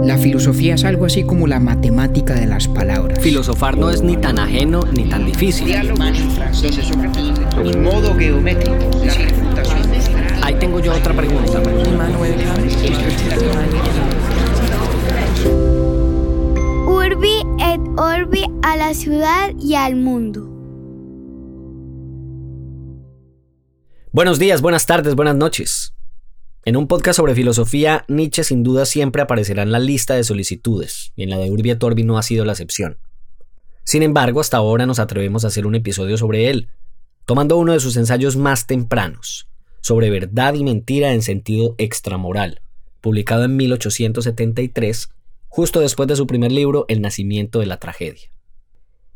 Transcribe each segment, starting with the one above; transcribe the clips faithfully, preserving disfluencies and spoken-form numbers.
La filosofía es algo así como la matemática de las palabras. Filosofar no es ni tan ajeno ni tan difícil. Diálogos, donde Sócrates dice, en modo geométrico, la refutación. Ahí tengo yo otra pregunta. Immanuel Kant. Urbi et Orbi, a la ciudad y al mundo. Buenos días, buenas tardes, buenas noches. En un podcast sobre filosofía, Nietzsche sin duda siempre aparecerá en la lista de solicitudes, y en la de Urbi et Orbi no ha sido la excepción. Sin embargo, hasta ahora nos atrevemos a hacer un episodio sobre él, tomando uno de sus ensayos más tempranos, sobre verdad y mentira en sentido extramoral, publicado en mil ochocientos setenta y tres, justo después de su primer libro, El nacimiento de la tragedia.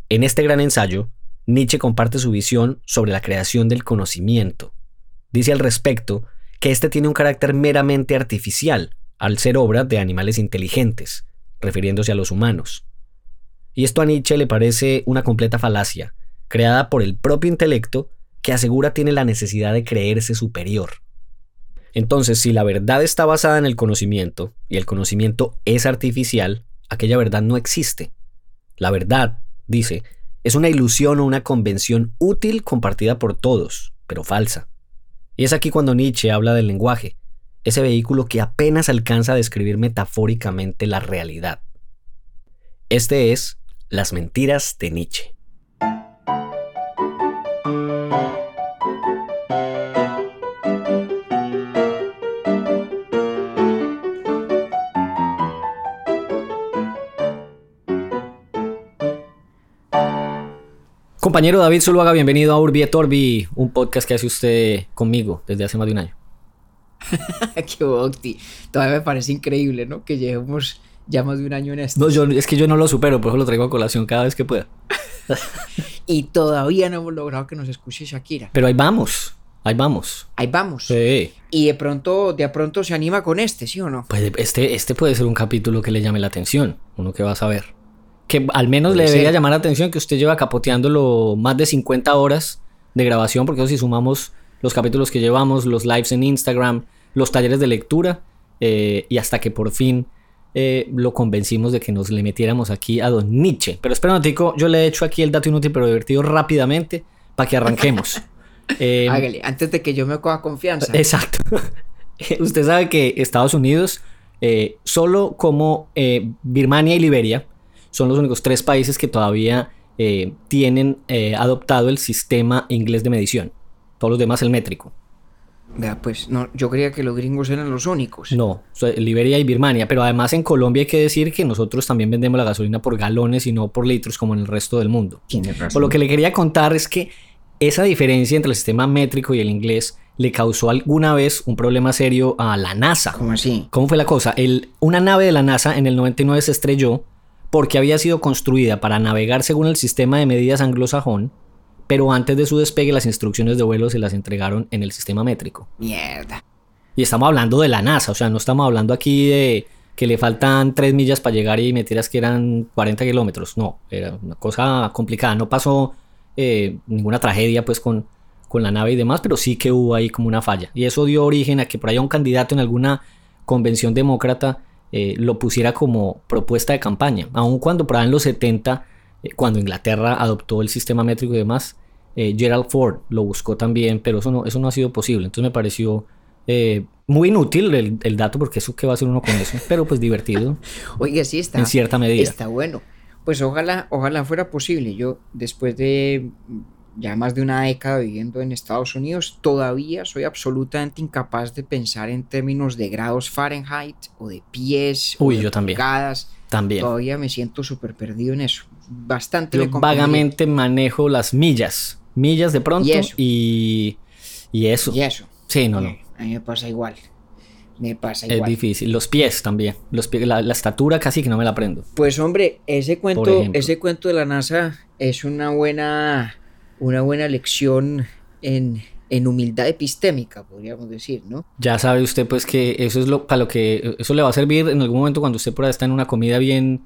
En este gran ensayo, Nietzsche comparte su visión sobre la creación del conocimiento. Dice al respecto que este tiene un carácter meramente artificial, al ser obra de animales inteligentes, refiriéndose a los humanos. Y esto a Nietzsche le parece una completa falacia, creada por el propio intelecto que asegura tiene la necesidad de creerse superior. Entonces, si la verdad está basada en el conocimiento, y el conocimiento es artificial, aquella verdad no existe. La verdad, dice, es una ilusión o una convención útil compartida por todos, pero falsa. Y es aquí cuando Nietzsche habla del lenguaje, ese vehículo que apenas alcanza a describir metafóricamente la realidad. Este es Las mentiras de Nietzsche. Compañero David Zuluaga, bienvenido a Urbi et Orbi, un podcast que hace usted conmigo desde hace más de un año. ¡Qué bocti! Todavía me parece increíble, ¿no? Que llevemos ya más de un año en esto. No, yo, es que yo no lo supero, por eso lo traigo a colación cada vez que pueda. Y todavía no hemos logrado que nos escuche Shakira. Pero ahí vamos, ahí vamos. Ahí vamos. Sí. Y de pronto, de pronto se anima con este, ¿sí o no? Pues este, este puede ser un capítulo que le llame la atención, uno que va a saber. Que al menos Puede le debería ser. Llamar la atención que usted lleva capoteándolo más de cincuenta horas de grabación, porque eso si sumamos los capítulos que llevamos, los lives en Instagram, los talleres de lectura, eh, y hasta que por fin eh, lo convencimos de que nos le metiéramos aquí a don Nietzsche. Pero espera un momentico, yo le he hecho aquí el dato inútil pero divertido rápidamente para que arranquemos. eh, Hágale, antes de que yo me coja confianza. Exacto. Usted sabe que Estados Unidos, eh, solo como eh, Birmania y Liberia, son los únicos tres países que todavía eh, tienen eh, adoptado el sistema inglés de medición. Todos los demás el métrico. Vea, pues no, yo creía que los gringos eran los únicos. No, Liberia y Birmania. Pero además en Colombia hay que decir que nosotros también vendemos la gasolina por galones y no por litros como en el resto del mundo. Tiene razón. Por lo que le quería contar es que esa diferencia entre el sistema métrico y el inglés le causó alguna vez un problema serio a la NASA. ¿Cómo así? ¿Cómo fue la cosa? El, una nave de la NASA en el noventa y nueve se estrelló porque había sido construida para navegar según el sistema de medidas anglosajón, pero antes de su despegue las instrucciones de vuelo se las entregaron en el sistema métrico. Mierda. Y estamos hablando de la NASA, o sea, no estamos hablando aquí de que le faltan tres millas para llegar y mentiras que eran cuarenta kilómetros. No, era una cosa complicada. No pasó eh, ninguna tragedia pues con, con la nave y demás, pero sí que hubo ahí como una falla. Y eso dio origen a que por ahí un candidato en alguna convención demócrata Eh, lo pusiera como propuesta de campaña, aun cuando por ahí en los setenta, eh, cuando Inglaterra adoptó el sistema métrico y demás, eh, Gerald Ford lo buscó también, pero eso no, eso no ha sido posible. Entonces me pareció eh, muy inútil el, el dato, porque eso qué va a hacer uno con eso, pero pues divertido. Oiga, sí está, en cierta medida está bueno, pues ojalá, ojalá fuera posible. Yo después de ya más de una década viviendo en Estados Unidos, todavía soy absolutamente incapaz de pensar en términos de grados Fahrenheit o de pies. Uy, o de yo pulgadas. También. también. Todavía me siento súper perdido en eso. Bastante. Yo vagamente manejo las millas. Millas de pronto y eso. Y, y, eso. y eso. Sí, no, no. A mí me pasa igual. Me pasa igual. Es difícil. Los pies también. Los pies, la, la estatura casi que no me la aprendo. Pues hombre, ese cuento, ese cuento de la NASA es una buena... Una buena lección en, en humildad epistémica, podríamos decir, ¿no? Ya sabe usted, pues, que eso es lo para lo que eso le va a servir en algún momento cuando usted por ahí está en una comida bien,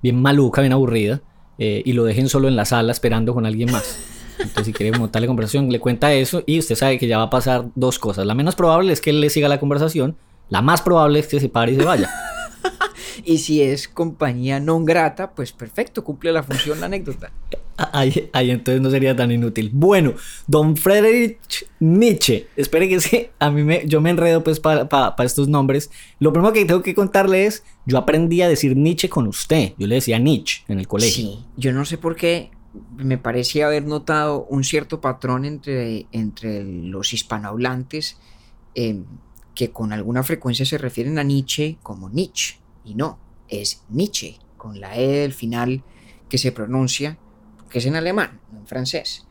bien maluca, bien aburrida, eh, y lo dejen solo en la sala esperando con alguien más. Entonces, si quiere montarle conversación, le cuenta eso y usted sabe que ya va a pasar dos cosas. La menos probable es que él le siga la conversación, la más probable es que se pare y se vaya. y si es compañía non grata, pues perfecto, cumple la función la anécdota. Ahí, ahí entonces no sería tan inútil. Bueno, don Friedrich Nietzsche, espere que sí, a mí me, yo me enredo pues para pa, pa estos nombres. Lo primero que tengo que contarle es, yo aprendí a decir Nietzsche con usted, yo le decía Nietzsche en el colegio. Sí, yo no sé por qué, me parecía haber notado un cierto patrón entre, entre los hispanohablantes eh, que con alguna frecuencia se refieren a Nietzsche como Nietzsche, y no, es Nietzsche, con la E del final que se pronuncia, que es en alemán, no en francés.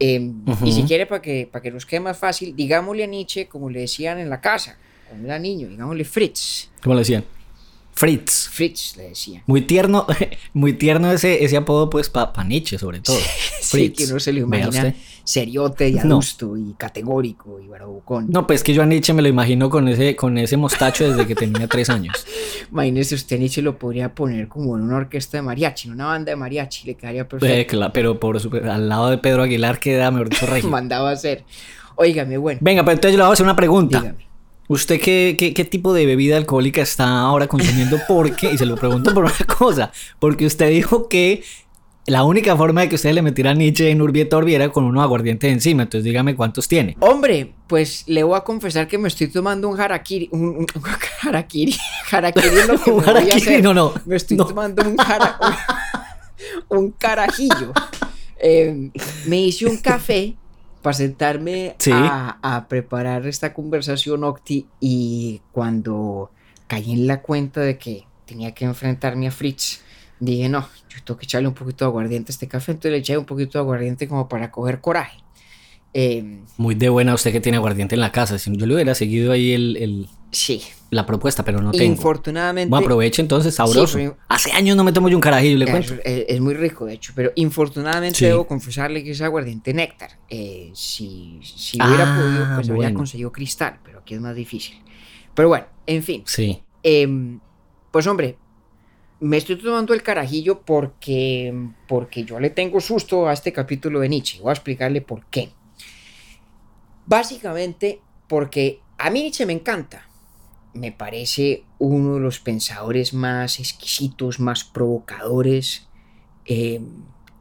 Eh, uh-huh. Y si quiere, para que, para que nos quede más fácil, digámosle a Nietzsche como le decían en la casa, cuando era niño, digámosle Fritz. ¿Cómo le decían? Fritz. Fritz le decían. Muy tierno, muy tierno ese, ese apodo, pues, para pa Nietzsche, sobre todo. Sí, Fritz. Que uno se lo imagina seriote y adusto, no, y categórico y barabocón. No, pues que yo a Nietzsche me lo imagino con ese, con ese mostacho desde que tenía tres años. Imagínese usted, Nietzsche lo podría poner como en una orquesta de mariachi, en una banda de mariachi, le quedaría perfecto. Eh, claro, pero por su, al lado de Pedro Aguilar queda, mejor dicho, rey. Mandaba a hacer. Óigame, bueno. Venga, pero entonces yo le voy a hacer una pregunta. Dígame. ¿Usted qué, qué, qué tipo de bebida alcohólica está ahora consumiendo? Porque, y se lo pregunto por una cosa, porque usted dijo que la única forma de que usted le metiera a Nietzsche en Urbi et Orbi era con unos aguardientes encima, entonces dígame cuántos tiene. Hombre, pues le voy a confesar que me estoy tomando un harakiri, un, un, un harakiri, harakiri es lo que me voy a hacer. No, no, me estoy no. tomando un, jara, un, un carajillo. Eh, me hice un café para sentarme sí. a, a preparar esta conversación, Octi, y cuando caí en la cuenta de que tenía que enfrentarme a Fritz, dije, no, yo tengo que echarle un poquito de aguardiente a este café, entonces le eché un poquito de aguardiente como para coger coraje. Eh, Muy de buena usted que tiene aguardiente en la casa, si yo le hubiera seguido ahí el, el, sí. la propuesta, pero no tengo. Infortunadamente... Bueno, aproveche entonces, sabroso. Sí, hace años no me tomo yo un carajillo, le es, cuento. Es, es muy rico, de hecho, pero infortunadamente sí. debo confesarle que es aguardiente néctar. Eh, si, si hubiera ah, podido, pues bueno. habría conseguido cristal, pero aquí es más difícil. Pero bueno, en fin. Sí. Eh, pues hombre... Me estoy tomando el carajillo porque, porque yo le tengo susto a este capítulo de Nietzsche. Voy a explicarle por qué. Básicamente porque a mí Nietzsche me encanta. Me parece uno de los pensadores más exquisitos, más provocadores eh,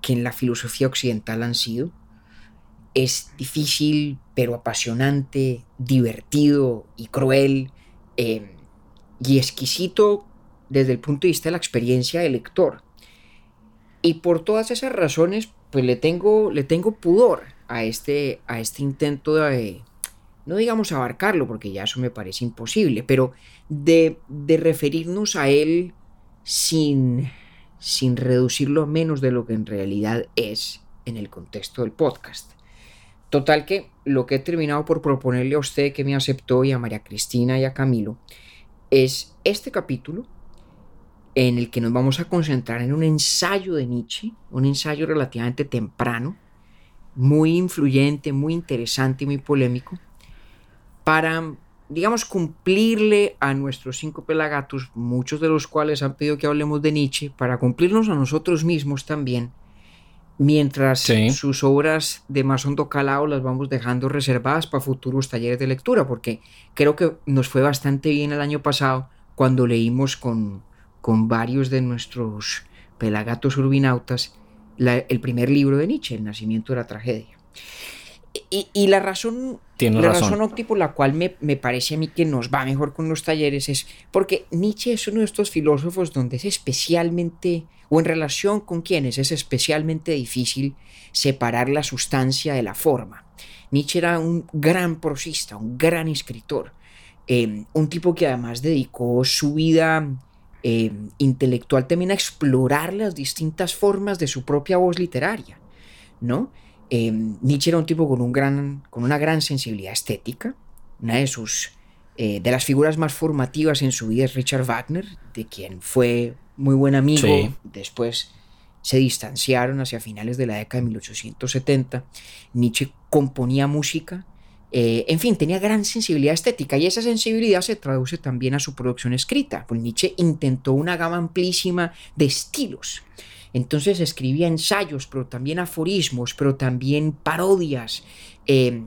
que en la filosofía occidental han sido. Es difícil, pero apasionante, divertido y cruel eh, y exquisito desde el punto de vista de la experiencia del lector. Y por todas esas razones, pues le tengo, le tengo pudor a este, a este intento de, no digamos abarcarlo, porque ya eso me parece imposible, pero de, de referirnos a él sin, sin reducirlo a menos de lo que en realidad es en el contexto del podcast. Total que lo que he terminado por proponerle a usted, que me aceptó, y a María Cristina y a Camilo, es este capítulo, en el que nos vamos a concentrar en un ensayo de Nietzsche, un ensayo relativamente temprano, muy influyente, muy interesante y muy polémico, para, digamos, cumplirle a nuestros cinco pelagatos, muchos de los cuales han pedido que hablemos de Nietzsche, para cumplirnos a nosotros mismos también, mientras sí. sus obras de más hondo calado las vamos dejando reservadas para futuros talleres de lectura, porque creo que nos fue bastante bien el año pasado cuando leímos con... con varios de nuestros pelagatos urbinautas, la, el primer libro de Nietzsche, El nacimiento de la tragedia. Y, y la razón, Tiene la razón. razón por la cual me, me parece a mí que nos va mejor con los talleres es porque Nietzsche es uno de estos filósofos donde es especialmente, o en relación con quienes es especialmente difícil separar la sustancia de la forma. Nietzsche era un gran prosista, un gran escritor, eh, un tipo que además dedicó su vida... Eh, intelectual también a explorar las distintas formas de su propia voz literaria, ¿no? Eh, Nietzsche era un tipo con, un gran, con una gran sensibilidad estética. Una de sus eh, de las figuras más formativas en su vida es Richard Wagner, de quien fue muy buen amigo. Sí. Después se distanciaron hacia finales de la década de mil ochocientos setenta. Nietzsche componía música. Eh, en fin, tenía gran sensibilidad estética y esa sensibilidad se traduce también a su producción escrita. Pues Nietzsche intentó una gama amplísima de estilos. Entonces escribía ensayos, pero también aforismos, pero también parodias, eh,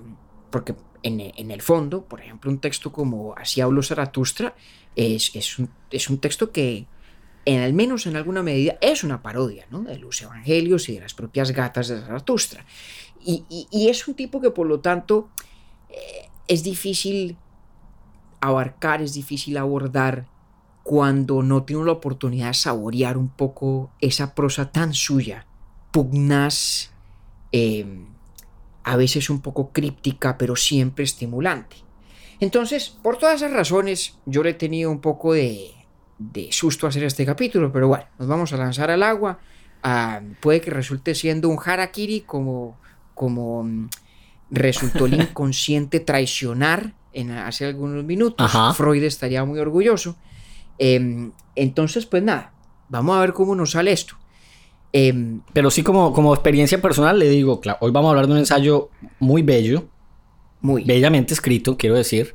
porque en, en el fondo, por ejemplo, un texto como Así habló Zaratustra es, es, un, es un texto que, en, al menos en alguna medida, es una parodia, ¿no?, de los evangelios y de las propias gatas de Zaratustra. Y, y, y es un tipo que, por lo tanto, eh, es difícil abarcar, es difícil abordar cuando no tiene la oportunidad de saborear un poco esa prosa tan suya, pugnaz, eh, a veces un poco críptica, pero siempre estimulante. Entonces, por todas esas razones, yo le he tenido un poco de, de susto hacer este capítulo, pero bueno, nos vamos a lanzar al agua. Ah, puede que resulte siendo un harakiri, como, como resultó el inconsciente traicionar en, hace algunos minutos. Ajá. Freud estaría muy orgulloso. Eh, entonces, pues nada, vamos a ver cómo nos sale esto. Eh, Pero sí, como, como experiencia personal, le digo, claro, hoy vamos a hablar de un ensayo muy bello, muy bellamente escrito, quiero decir.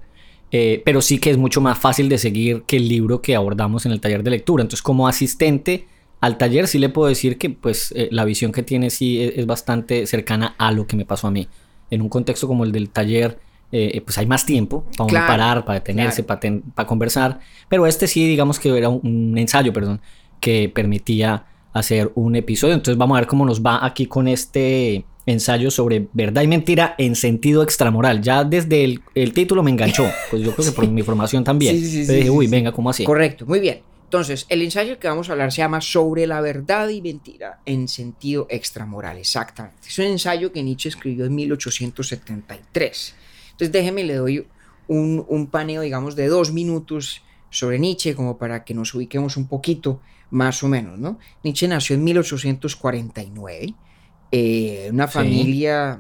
Eh, pero sí que es mucho más fácil de seguir que el libro que abordamos en el taller de lectura. Entonces, como asistente al taller, sí le puedo decir que pues eh, la visión que tiene sí es, es bastante cercana a lo que me pasó a mí. En un contexto como el del taller, eh, pues hay más tiempo para claro, parar, para detenerse, claro. para, ten, para conversar. Pero este sí, digamos que era un, un ensayo, perdón, que permitía hacer un episodio. Entonces vamos a ver cómo nos va aquí con este ensayo sobre verdad y mentira en sentido extramoral. Ya desde el, el título me enganchó. Pues yo creo que por sí. mi formación también. Sí, sí, Entonces sí, dije, sí, uy, sí. venga, ¿cómo así? Correcto, muy bien. Entonces, el ensayo que vamos a hablar se llama Sobre la verdad y mentira en sentido extramoral. Exactamente. Es un ensayo que Nietzsche escribió en mil ochocientos setenta y tres. Entonces, déjeme, le doy un, un paneo, digamos, de dos minutos sobre Nietzsche, como para que nos ubiquemos un poquito, más o menos, ¿no? Nietzsche nació en mil ochocientos cuarenta y nueve, eh, una familia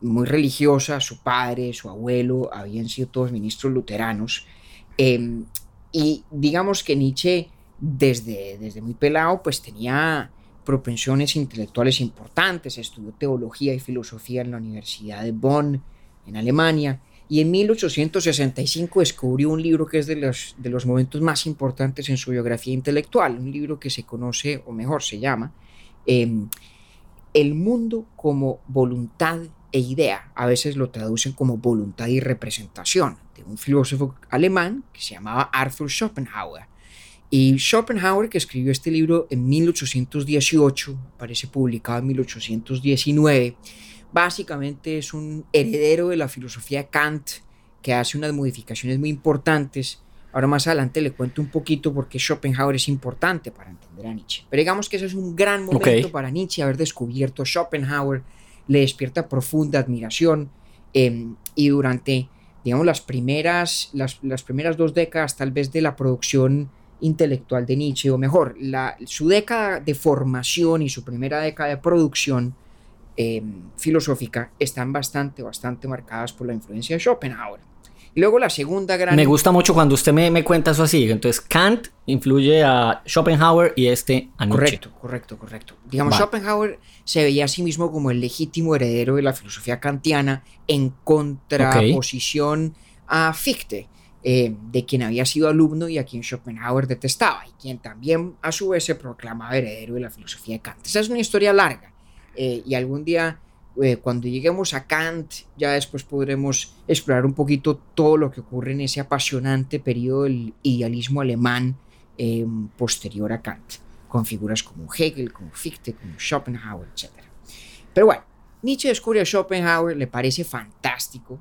sí. muy religiosa. Su padre, su abuelo, habían sido todos ministros luteranos. Eh, Y digamos que Nietzsche, desde, desde muy pelado, pues tenía propensiones intelectuales importantes. Estudió teología y filosofía en la Universidad de Bonn, en Alemania. Y en mil ochocientos sesenta y cinco descubrió un libro que es de los, de los momentos más importantes en su biografía intelectual. Un libro que se conoce, o mejor, se llama eh, El mundo como voluntad e idea. A veces lo traducen como voluntad y representación, de un filósofo alemán que se llamaba Arthur Schopenhauer. Y Schopenhauer, que escribió este libro en mil ochocientos dieciocho, aparece publicado en mil ochocientos diecinueve, básicamente es un heredero de la filosofía de Kant, que hace unas modificaciones muy importantes. Ahora más adelante le cuento un poquito por qué Schopenhauer es importante para entender a Nietzsche. Pero digamos que ese es un gran momento okay. para Nietzsche, haber descubierto a Schopenhauer. Le despierta profunda admiración, eh, y durante, digamos, las primeras, las, las primeras dos décadas tal vez de la producción intelectual de Nietzsche, o mejor, la, su década de formación y su primera década de producción eh, filosófica están bastante, bastante marcadas por la influencia de Schopenhauer. Y luego la segunda gran... Me gusta mucho cuando usted me, me cuenta eso así. Entonces Kant influye a Schopenhauer y este a Nietzsche. Correcto, correcto, correcto. Digamos, vale. Schopenhauer se veía a sí mismo como el legítimo heredero de la filosofía kantiana, en contraposición okay. a Fichte, eh, de quien había sido alumno y a quien Schopenhauer detestaba, y quien también a su vez se proclamaba heredero de la filosofía de Kant. Esa es una historia larga, eh, y algún día... Eh, cuando lleguemos a Kant, ya después podremos explorar un poquito todo lo que ocurre en ese apasionante periodo del idealismo alemán eh, posterior a Kant, con figuras como Hegel, como Fichte, como Schopenhauer, etcétera. Pero bueno, Nietzsche descubre a Schopenhauer, le parece fantástico,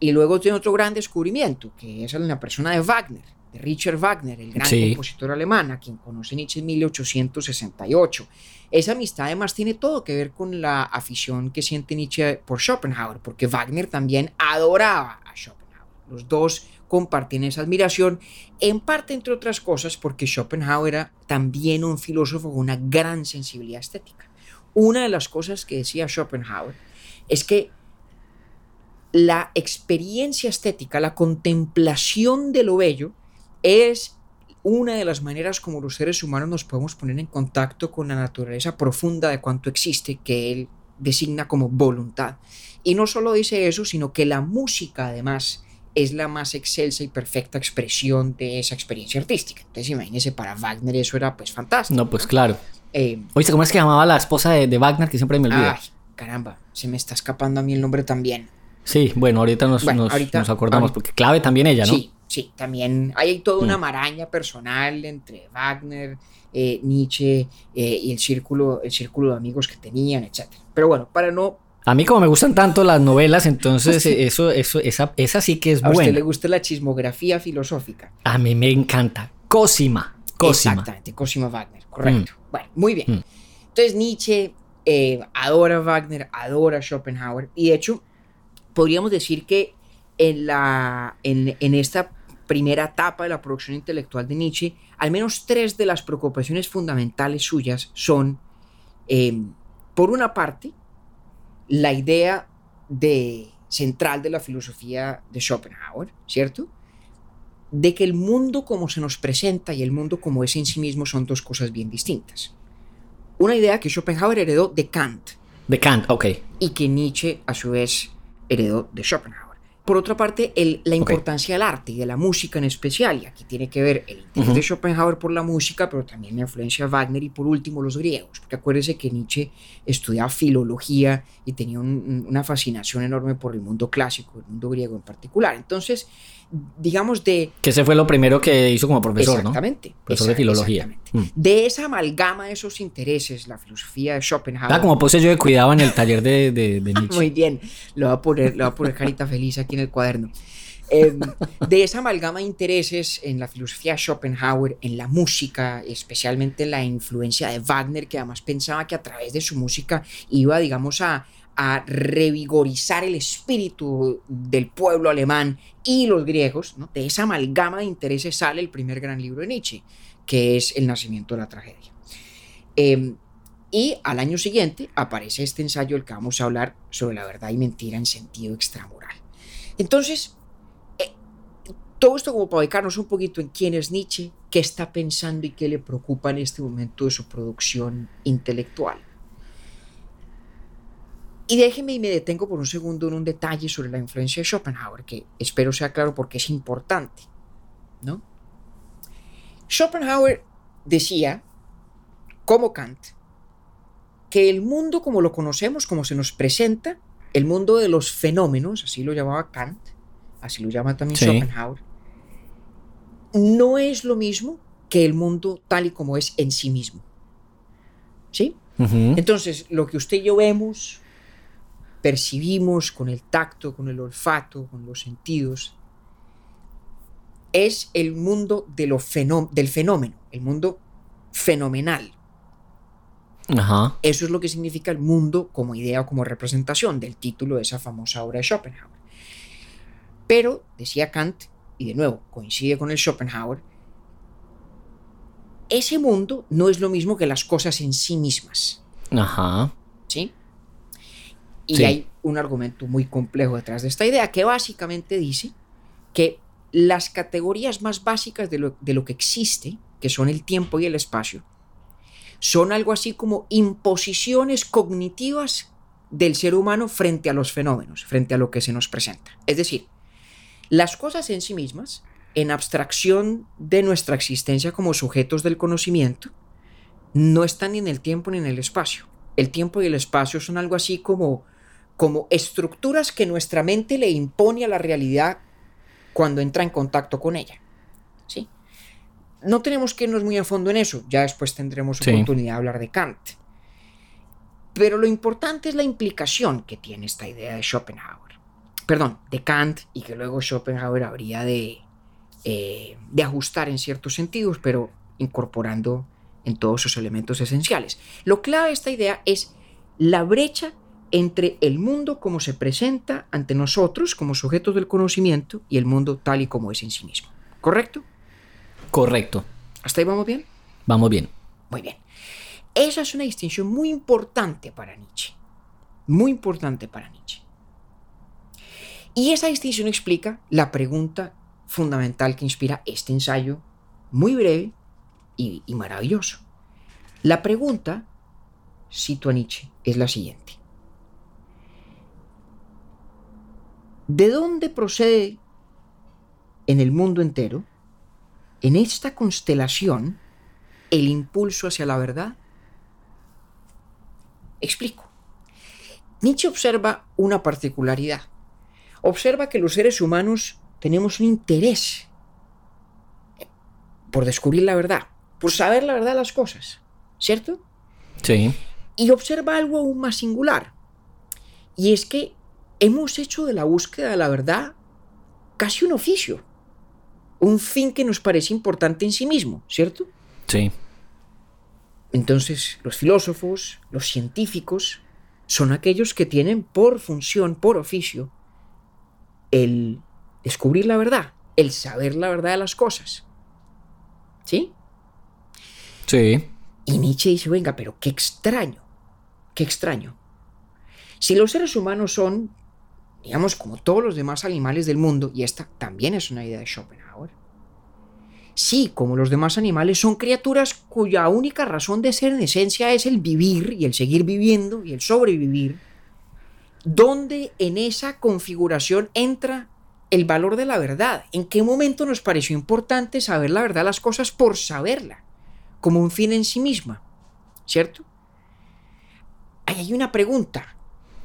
y luego tiene otro gran descubrimiento, que es en la persona de Wagner, de Richard Wagner, el gran sí. compositor alemán, a quien conoce Nietzsche en mil ochocientos sesenta y ocho. Esa amistad además tiene todo que ver con la afición que siente Nietzsche por Schopenhauer, porque Wagner también adoraba a Schopenhauer. Los dos compartían esa admiración, en parte, entre otras cosas, porque Schopenhauer era también un filósofo con una gran sensibilidad estética. Una de las cosas que decía Schopenhauer es que la experiencia estética, la contemplación de lo bello, es una de las maneras como los seres humanos nos podemos poner en contacto con la naturaleza profunda de cuanto existe, que él designa como voluntad. Y no solo dice eso, sino que la música además es la más excelsa y perfecta expresión de esa experiencia artística. Entonces imagínense, para Wagner eso era pues fantástico. No, pues claro. Eh, Oíste, ¿cómo es que llamaba la esposa de, de Wagner, que siempre me olvida? Ay, caramba, se me está escapando a mí el nombre también. Sí, bueno, ahorita nos, bueno, nos, ahorita, nos acordamos, ahorita, porque clave también ella, ¿no? Sí, sí, también hay toda una maraña personal entre Wagner, eh, Nietzsche eh, y el círculo, el círculo de amigos que tenían, etcétera. Pero bueno, para no... A mí como me gustan tanto las novelas, entonces eso, eso, esa, esa sí que es buena. ¿A usted le gusta la chismografía filosófica? A mí me encanta. Cosima. Cosima. Exactamente, Cosima Wagner, correcto. Mm. Bueno, muy bien. Mm. Entonces Nietzsche eh, adora Wagner, adora Schopenhauer, y de hecho podríamos decir que en, la, en, en esta primera etapa de la producción intelectual de Nietzsche, al menos tres de las preocupaciones fundamentales suyas son, eh, por una parte, la idea de, central de la filosofía de Schopenhauer, ¿cierto? De que el mundo como se nos presenta y el mundo como es en sí mismo son dos cosas bien distintas. Una idea que Schopenhauer heredó de Kant. De Kant, ok. Y que Nietzsche, a su vez, heredó de Schopenhauer. Por otra parte, el, la importancia okay. del arte y de la música en especial, y aquí tiene que ver el interés uh-huh. de Schopenhauer por la música, pero también la influencia de Wagner y por último los griegos, porque acuérdense que Nietzsche estudiaba filología y tenía un, una fascinación enorme por el mundo clásico, el mundo griego en particular. Entonces, digamos de... Que ese fue lo primero que hizo como profesor, exactamente, ¿no? Profesor exact, de filología. Exactamente. Mm. De esa amalgama de esos intereses, la filosofía de Schopenhauer... Ah, como puse yo de cuidado en el taller de, de, de Nietzsche. Muy bien, lo va a poner, lo va a poner carita feliz aquí en el cuaderno. Eh, de esa amalgama de intereses en la filosofía de Schopenhauer, en la música, especialmente en la influencia de Wagner, que además pensaba que a través de su música iba, digamos, a, a revigorizar el espíritu del pueblo alemán y los griegos, ¿no? De esa amalgama de intereses sale el primer gran libro de Nietzsche, que es El nacimiento de la tragedia. Eh, y al año siguiente aparece este ensayo del que vamos a hablar, sobre la verdad y mentira en sentido extramoral. Entonces, eh, todo esto como para ubicarnos un poquito en quién es Nietzsche, qué está pensando y qué le preocupa en este momento de su producción intelectual. Y déjeme y me detengo por un segundo en un detalle sobre la influencia de Schopenhauer, que espero sea claro porque es importante, ¿no? Schopenhauer decía, como Kant, que el mundo como lo conocemos, como se nos presenta, el mundo de los fenómenos, así lo llamaba Kant, así lo llama también sí. Schopenhauer, no es lo mismo que el mundo tal y como es en sí mismo, ¿sí? Uh-huh. Entonces, lo que usted y yo vemos, percibimos con el tacto, con el olfato, con los sentidos, es el mundo de lo fenó- del fenómeno, el mundo fenomenal. Ajá. Eso es lo que significa el mundo como idea o como representación, del título de esa famosa obra de Schopenhauer. Pero, decía Kant, y de nuevo coincide con el Schopenhauer, ese mundo no es lo mismo que las cosas en sí mismas. Ajá. ¿Sí? Y sí. hay un argumento muy complejo detrás de esta idea, que básicamente dice que las categorías más básicas de lo, de lo que existe, que son el tiempo y el espacio, son algo así como imposiciones cognitivas del ser humano frente a los fenómenos, frente a lo que se nos presenta. Es decir, las cosas en sí mismas, en abstracción de nuestra existencia como sujetos del conocimiento, no están ni en el tiempo ni en el espacio. El tiempo y el espacio son algo así como... como estructuras que nuestra mente le impone a la realidad cuando entra en contacto con ella, ¿sí? No tenemos que irnos muy a fondo en eso, ya después tendremos sí. oportunidad de hablar de Kant. Pero lo importante es la implicación que tiene esta idea de Schopenhauer, perdón, de Kant, y que luego Schopenhauer habría de, eh, de ajustar en ciertos sentidos, pero incorporando en todos sus elementos esenciales. Lo clave de esta idea es la brecha entre el mundo como se presenta ante nosotros como sujetos del conocimiento y el mundo tal y como es en sí mismo. ¿Correcto? Correcto. ¿Hasta ahí vamos bien? Vamos bien. Muy bien. Esa es una distinción muy importante para Nietzsche. Muy importante para Nietzsche. Y esa distinción explica la pregunta fundamental que inspira este ensayo muy breve y, y maravilloso. La pregunta, cito a Nietzsche, es la siguiente. ¿De dónde procede en el mundo entero, en esta constelación, el impulso hacia la verdad? Explico. Nietzsche observa una particularidad. observa que los seres humanos tenemos un interés por descubrir la verdad, por saber la verdad de las cosas, ¿cierto? Sí. Y observa algo aún más singular, y es que hemos hecho de la búsqueda de la verdad casi un oficio, un fin que nos parece importante en sí mismo, ¿cierto? Sí. Entonces, los filósofos, los científicos, son aquellos que tienen por función, por oficio, el descubrir la verdad, el saber la verdad de las cosas. ¿Sí? Sí. Y Nietzsche dice, venga, pero qué extraño, qué extraño. Si los seres humanos son, digamos, como todos los demás animales del mundo, y esta también es una idea de Schopenhauer, sí, como los demás animales, son criaturas cuya única razón de ser en esencia es el vivir y el seguir viviendo y el sobrevivir, ¿dónde en esa configuración entra el valor de la verdad? ¿En qué momento nos pareció importante saber la verdad de las cosas por saberla, como un fin en sí misma? ¿Cierto? Ahí hay una pregunta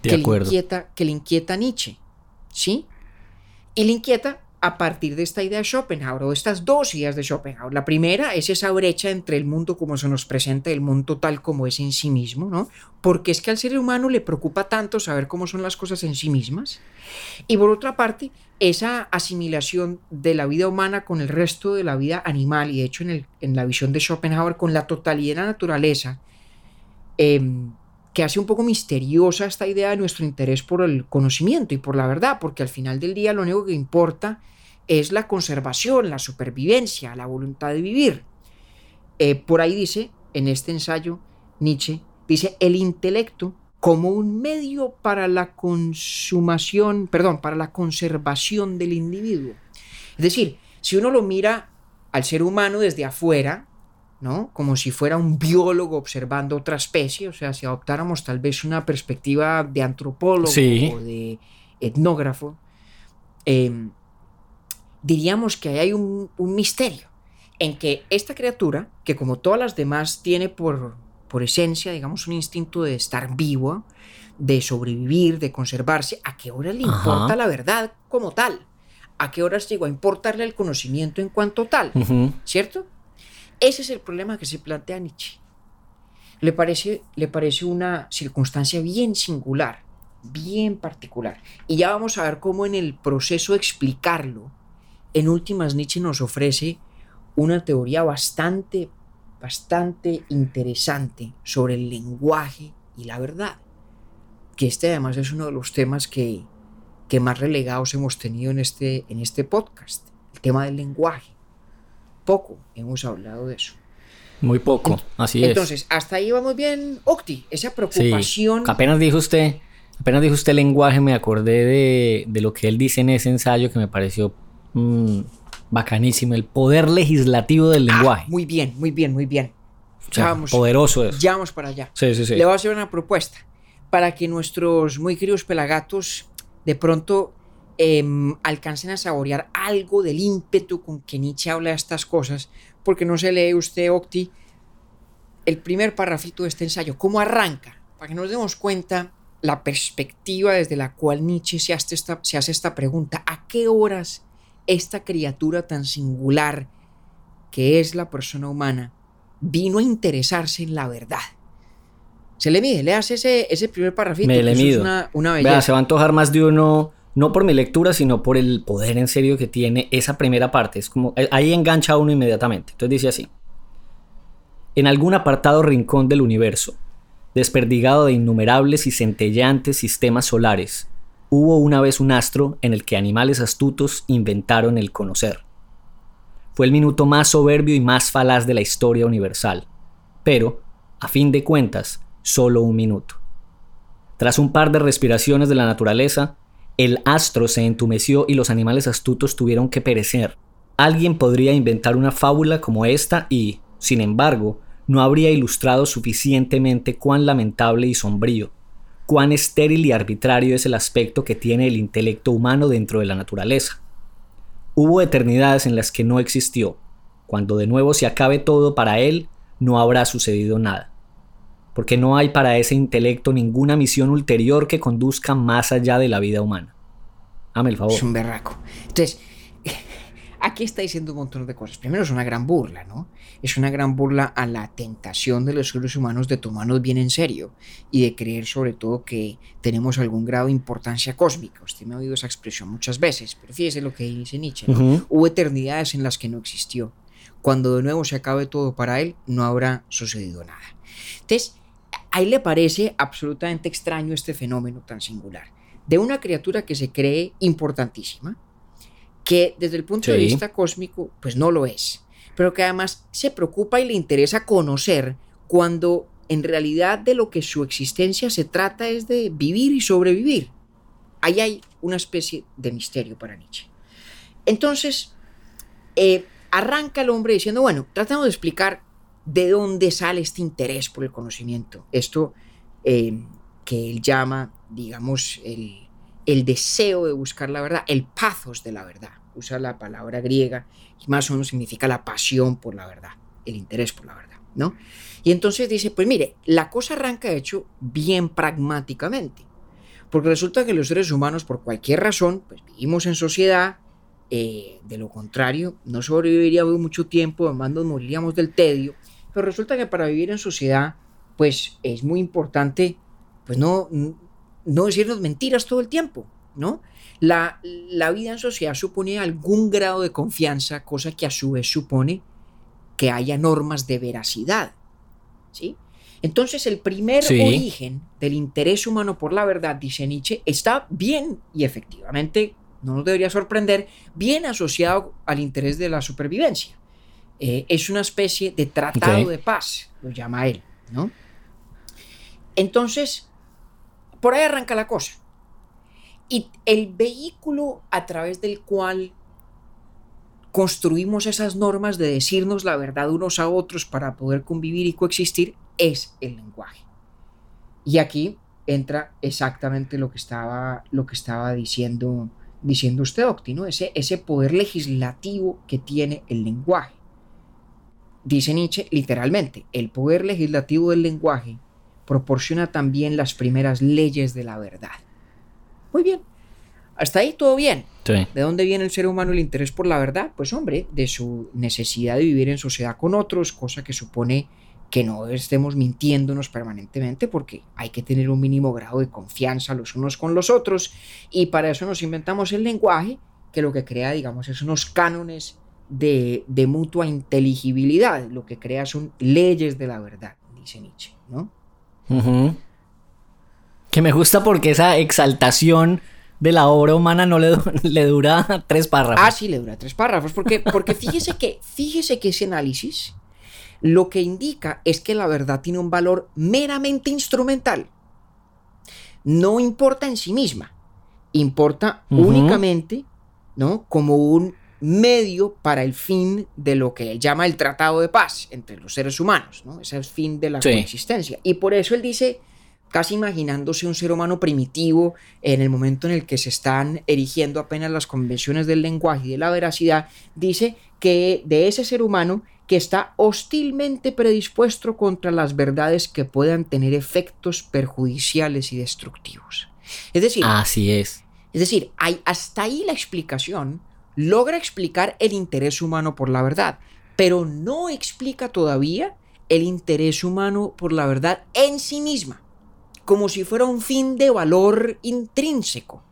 que le, inquieta, que le inquieta a Nietzsche, ¿sí? Y le inquieta a partir de esta idea de Schopenhauer, o de estas dos ideas de Schopenhauer. La primera es esa brecha entre el mundo como se nos presenta y el mundo tal como es en sí mismo, ¿no? Porque es que al ser humano le preocupa tanto saber cómo son las cosas en sí mismas. Y por otra parte, esa asimilación de la vida humana con el resto de la vida animal, y de hecho en, el, en la visión de Schopenhauer, con la totalidad de la naturaleza, eh, que hace un poco misteriosa esta idea de nuestro interés por el conocimiento y por la verdad, porque al final del día lo único que importa es la conservación, la supervivencia, la voluntad de vivir. Eh, por ahí dice, en este ensayo, Nietzsche, dice, el intelecto como un medio para la consumación, perdón, para la conservación del individuo. Es decir, si uno lo mira al ser humano desde afuera, ¿no? Como si fuera un biólogo observando otra especie, o sea, si adoptáramos tal vez una perspectiva de antropólogo, sí, o de etnógrafo, eh, diríamos que ahí hay un, un misterio en que esta criatura, que como todas las demás tiene por, por esencia, digamos, un instinto de estar vivo, de sobrevivir, de conservarse, ¿a qué hora le, ajá, importa la verdad como tal? ¿A qué horas llegó a importarle el conocimiento en cuanto tal? Uh-huh. ¿Cierto? Ese es el problema que se plantea Nietzsche. Le parece, le parece una circunstancia bien singular, bien particular. Y ya vamos a ver cómo en el proceso de explicarlo, en últimas, Nietzsche nos ofrece una teoría bastante, bastante interesante sobre el lenguaje y la verdad, que este además es uno de los temas que, que más relegados hemos tenido en este, en este podcast, el tema del lenguaje. Poco hemos hablado de eso. Muy poco, así es. Entonces, hasta ahí vamos bien, Octi, esa preocupación... Sí, apenas dijo usted, apenas dijo usted lenguaje, me acordé de, de lo que él dice en ese ensayo que me pareció... Mm, bacanísimo, el poder legislativo del lenguaje. Ah, muy bien, muy bien, muy bien. O sea, vamos, poderoso eso. Ya vamos para allá. Sí, sí, sí. Le voy a hacer una propuesta para que nuestros muy queridos pelagatos de pronto eh, alcancen a saborear algo del ímpetu con que Nietzsche habla de estas cosas, porque no se lee usted, Octi, el primer parrafito de este ensayo. ¿Cómo arranca? Para que nos demos cuenta la perspectiva desde la cual Nietzsche se hace esta, se hace esta pregunta. ¿A qué horas esta criatura tan singular que es la persona humana vino a interesarse en la verdad? Se le mide, le hace ese, ese primer parrafito. Me le mido. Es una, una belleza. Vea, se va a antojar más de uno, no por mi lectura, sino por el poder en serio que tiene esa primera parte. Es como, ahí engancha a uno inmediatamente. Entonces dice así: en algún apartado rincón del universo, desperdigado de innumerables y centelleantes sistemas solares, hubo una vez un astro en el que animales astutos inventaron el conocer. Fue el minuto más soberbio y más falaz de la historia universal, pero, a fin de cuentas, solo un minuto. Tras un par de respiraciones de la naturaleza, el astro se entumeció y los animales astutos tuvieron que perecer. Alguien podría inventar una fábula como esta y, sin embargo, no habría ilustrado suficientemente cuán lamentable y sombrío, cuán estéril y arbitrario es el aspecto que tiene el intelecto humano dentro de la naturaleza. Hubo eternidades en las que no existió. Cuando de nuevo se acabe todo para él, no habrá sucedido nada, porque no hay para ese intelecto ninguna misión ulterior que conduzca más allá de la vida humana. Hazme el favor. Es un berraco. Entonces, aquí está diciendo un montón de cosas. Primero, es una gran burla, ¿no? Es una gran burla a la tentación de los seres humanos de tomarnos bien en serio y de creer, sobre todo, que tenemos algún grado de importancia cósmica. Usted me ha oído esa expresión muchas veces, pero fíjese lo que dice Nietzsche, ¿no? Uh-huh. Hubo eternidades en las que no existió. Cuando de nuevo se acabe todo para él, no habrá sucedido nada. Entonces, a él le parece absolutamente extraño este fenómeno tan singular de una criatura que se cree importantísima, que desde el punto sí. de vista cósmico, pues no lo es, pero que además se preocupa y le interesa conocer cuando en realidad de lo que su existencia se trata es de vivir y sobrevivir. Ahí hay una especie de misterio para Nietzsche. Entonces, eh, arranca el hombre diciendo, bueno, tratemos de explicar de dónde sale este interés por el conocimiento. Esto eh, que él llama, digamos, el, el deseo de buscar la verdad, el pathos de la verdad. Usa la palabra griega y más o menos significa la pasión por la verdad, el interés por la verdad, ¿no? Y entonces dice, pues mire, la cosa arranca de hecho bien pragmáticamente, porque resulta que los seres humanos por cualquier razón, pues vivimos en sociedad. Eh, de lo contrario, no sobreviviríamos mucho tiempo, además nos moriríamos del tedio, pero resulta que para vivir en sociedad, pues es muy importante, pues no, no decirnos mentiras todo el tiempo, ¿no? La, la vida en sociedad supone algún grado de confianza, cosa que a su vez supone que haya normas de veracidad, ¿sí? Entonces el primer sí. origen del interés humano por la verdad, dice Nietzsche, está bien y efectivamente no nos debería sorprender, bien asociado al interés de la supervivencia. Eh, es una especie de tratado okay. de paz, lo llama él, ¿no? Entonces, por ahí arranca la cosa. Y el vehículo a través del cual construimos esas normas de decirnos la verdad unos a otros para poder convivir y coexistir es el lenguaje. Y aquí entra exactamente lo que estaba, lo que estaba diciendo... diciendo usted, Octi, ¿no? Ese, ese poder legislativo que tiene el lenguaje. Dice Nietzsche, literalmente, el poder legislativo del lenguaje proporciona también las primeras leyes de la verdad. Muy bien. Hasta ahí todo bien. Sí. ¿De dónde viene el ser humano el interés por la verdad? Pues hombre, de su necesidad de vivir en sociedad con otros, cosa que supone que no estemos mintiéndonos permanentemente porque hay que tener un mínimo grado de confianza los unos con los otros y para eso nos inventamos el lenguaje que lo que crea, digamos, es unos cánones de, de mutua inteligibilidad, lo que crea son leyes de la verdad, dice Nietzsche, ¿no? Uh-huh. Que me gusta porque esa exaltación de la obra humana no le, le dura tres párrafos. Ah, sí, le dura tres párrafos porque, porque fíjese que, fíjese que ese análisis lo que indica es que la verdad tiene un valor meramente instrumental. No importa en sí misma, importa uh-huh. únicamente, ¿no?, como un medio para el fin de lo que él llama el tratado de paz entre los seres humanos, ¿no? Ese es el fin de la sí. coexistencia. Y por eso él dice, casi imaginándose un ser humano primitivo en el momento en el que se están erigiendo apenas las convenciones del lenguaje y de la veracidad, dice que de ese ser humano que está hostilmente predispuesto contra las verdades que puedan tener efectos perjudiciales y destructivos. Es decir, así es. Es decir, hay, hasta ahí la explicación logra explicar el interés humano por la verdad, pero no explica todavía el interés humano por la verdad en sí misma, como si fuera un fin de valor intrínseco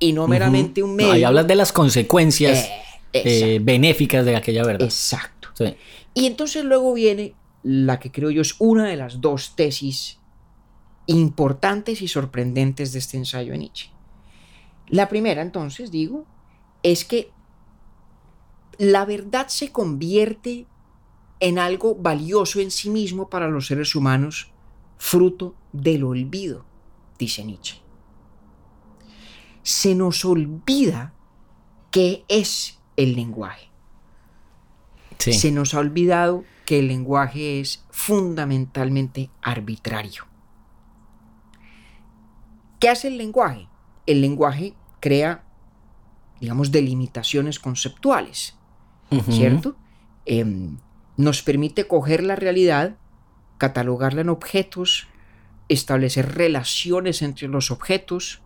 y no meramente uh-huh. un medio. No, ahí hablas de las consecuencias eh, eh, benéficas de aquella verdad. Exacto. Sí. Y entonces luego viene la que creo yo es una de las dos tesis importantes y sorprendentes de este ensayo de Nietzsche. La primera, entonces, digo, es que la verdad se convierte en algo valioso en sí mismo para los seres humanos, fruto del olvido, dice Nietzsche. Se nos olvida qué es el lenguaje. Sí. Se nos ha olvidado que el lenguaje es fundamentalmente arbitrario. ¿Qué hace el lenguaje? El lenguaje crea, digamos, delimitaciones conceptuales, uh-huh. ¿cierto? Eh, nos permite coger la realidad, catalogarla en objetos, establecer relaciones entre los objetos,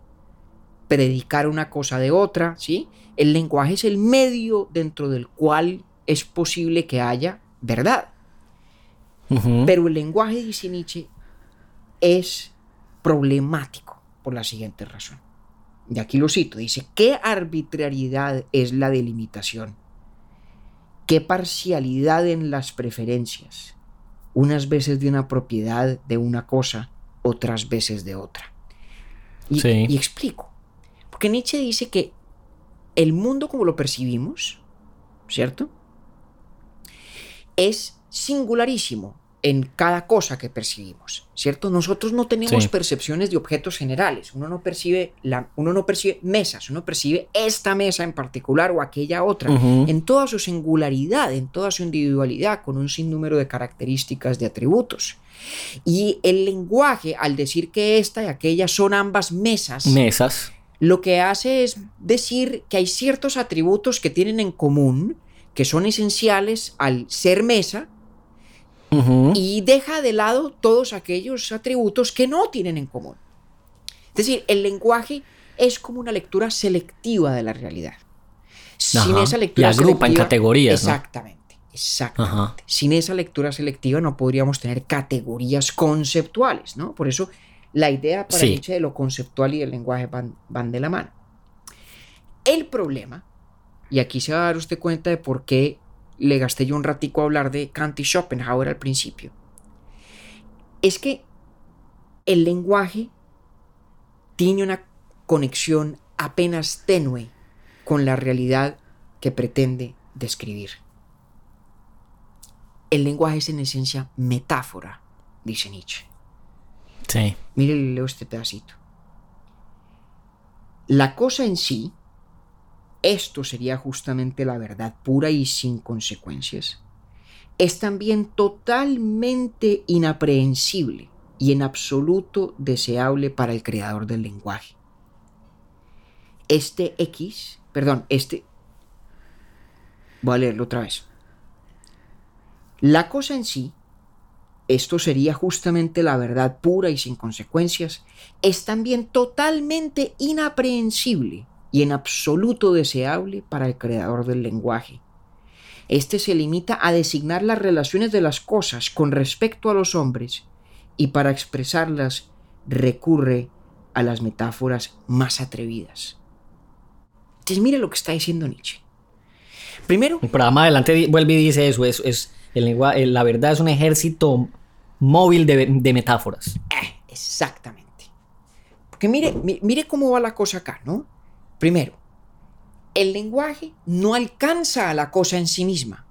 predicar una cosa de otra, ¿sí? El lenguaje es el medio dentro del cual es posible que haya verdad. Uh-huh. Pero el lenguaje, dice Nietzsche, es problemático por la siguiente razón. Y aquí lo cito, dice, ¿qué arbitrariedad es la delimitación? ¿Qué parcialidad en las preferencias? Unas veces de una propiedad de una cosa, otras veces de otra. Y, sí. y explico. Porque Nietzsche dice que el mundo como lo percibimos, ¿cierto?, es singularísimo en cada cosa que percibimos, ¿cierto? Nosotros no tenemos sí. percepciones de objetos generales. Uno no percibe la, uno no percibe mesas, uno percibe esta mesa en particular o aquella otra, uh-huh. en toda su singularidad, en toda su individualidad, con un sinnúmero de características, de atributos. Y el lenguaje, al decir que esta y aquella son ambas mesas, mesas, lo que hace es decir que hay ciertos atributos que tienen en común, que son esenciales al ser mesa, uh-huh. y deja de lado todos aquellos atributos que no tienen en común. Es decir, el lenguaje es como una lectura selectiva de la realidad. Sin Ajá. esa lectura selectiva, y agrupa en categorías. Exactamente, ¿no? exactamente. Ajá. Sin esa lectura selectiva no podríamos tener categorías conceptuales, ¿no? Por eso la idea para sí. Nietzsche de lo conceptual y el lenguaje van, van de la mano. El problema, y aquí se va a dar usted cuenta de por qué le gasté yo un ratico a hablar de Kant y Schopenhauer al principio, es que el lenguaje tiene una conexión apenas tenue con la realidad que pretende describir. El lenguaje es en esencia metáfora, dice Nietzsche. Sí. Mire, le leo este pedacito. La cosa en sí, esto sería justamente la verdad pura y sin consecuencias, es también totalmente inaprehensible y en absoluto deseable para el creador del lenguaje. Este X, perdón, este... Voy a leerlo otra vez. La cosa en sí, esto sería justamente la verdad pura y sin consecuencias, es también totalmente inaprehensible y en absoluto deseable para el creador del lenguaje. Este se limita a designar las relaciones de las cosas con respecto a los hombres y para expresarlas recurre a las metáforas más atrevidas. Entonces mire lo que está diciendo Nietzsche. Primero... Pero más adelante vuelve y dice eso, es, es el lenguaje, la verdad es un ejército móvil de, de metáforas. Eh, exactamente. Porque mire, mire cómo va la cosa acá, ¿no? Primero, el lenguaje no alcanza a la cosa en sí misma.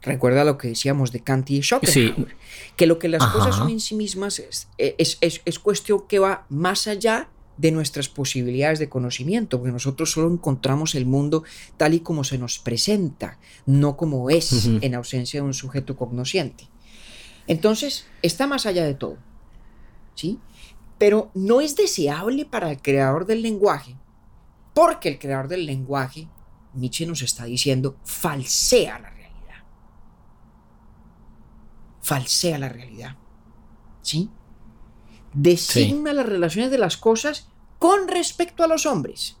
Recuerda lo que decíamos de Kant y Schopenhauer, sí. que lo que las Ajá. cosas son en sí mismas es, es, es, es cuestión que va más allá de nuestras posibilidades de conocimiento, porque nosotros solo encontramos el mundo tal y como se nos presenta, no como es uh-huh. en ausencia de un sujeto cognosciente. Entonces, está más allá de todo, ¿sí? Pero no es deseable para el creador del lenguaje, porque el creador del lenguaje, Nietzsche nos está diciendo, falsea la realidad. Falsea la realidad. ¿Sí? Designa sí. las relaciones de las cosas con respecto a los hombres.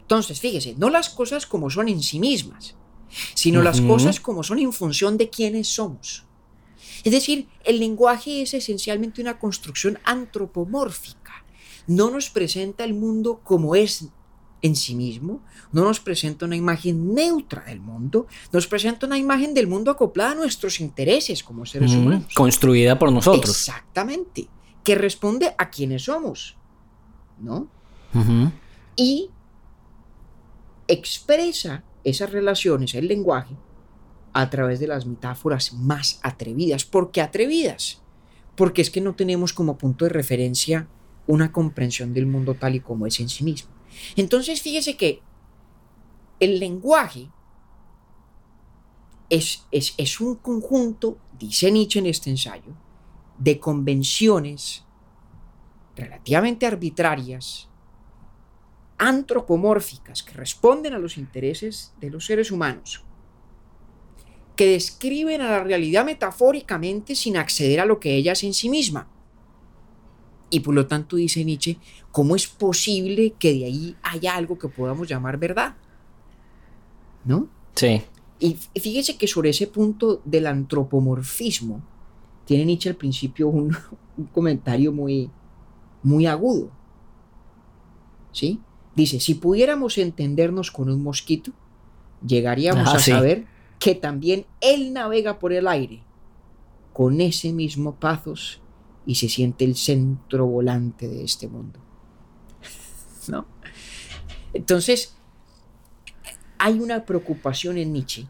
Entonces, fíjese, no las cosas como son en sí mismas, sino uh-huh. las cosas como son en función de quiénes somos. Es decir, el lenguaje es esencialmente una construcción antropomórfica. No nos presenta el mundo como es en sí mismo, no nos presenta una imagen neutra del mundo, nos presenta una imagen del mundo acoplada a nuestros intereses como seres mm, humanos. Construida por nosotros. Exactamente. Que responde a quienes somos, ¿no? Uh-huh. Y expresa esas relaciones, el lenguaje, a través de las metáforas más atrevidas. ¿Por qué atrevidas? Porque es que no tenemos como punto de referencia una comprensión del mundo tal y como es en sí mismo. Entonces, fíjese que el lenguaje es, es, es un conjunto, dice Nietzsche en este ensayo, de convenciones relativamente arbitrarias, antropomórficas, que responden a los intereses de los seres humanos, que describen a la realidad metafóricamente sin acceder a lo que ella es en sí misma. Y por lo tanto, dice Nietzsche, ¿cómo es posible que de ahí haya algo que podamos llamar verdad? ¿No? Sí. Y fíjese que sobre ese punto del antropomorfismo, tiene Nietzsche al principio un, un comentario muy, muy agudo. ¿Sí? Dice, si pudiéramos entendernos con un mosquito, llegaríamos ah, a sí. saber que también él navega por el aire con ese mismo pathos y se siente el centro volante de este mundo. ¿No? Entonces, hay una preocupación en Nietzsche,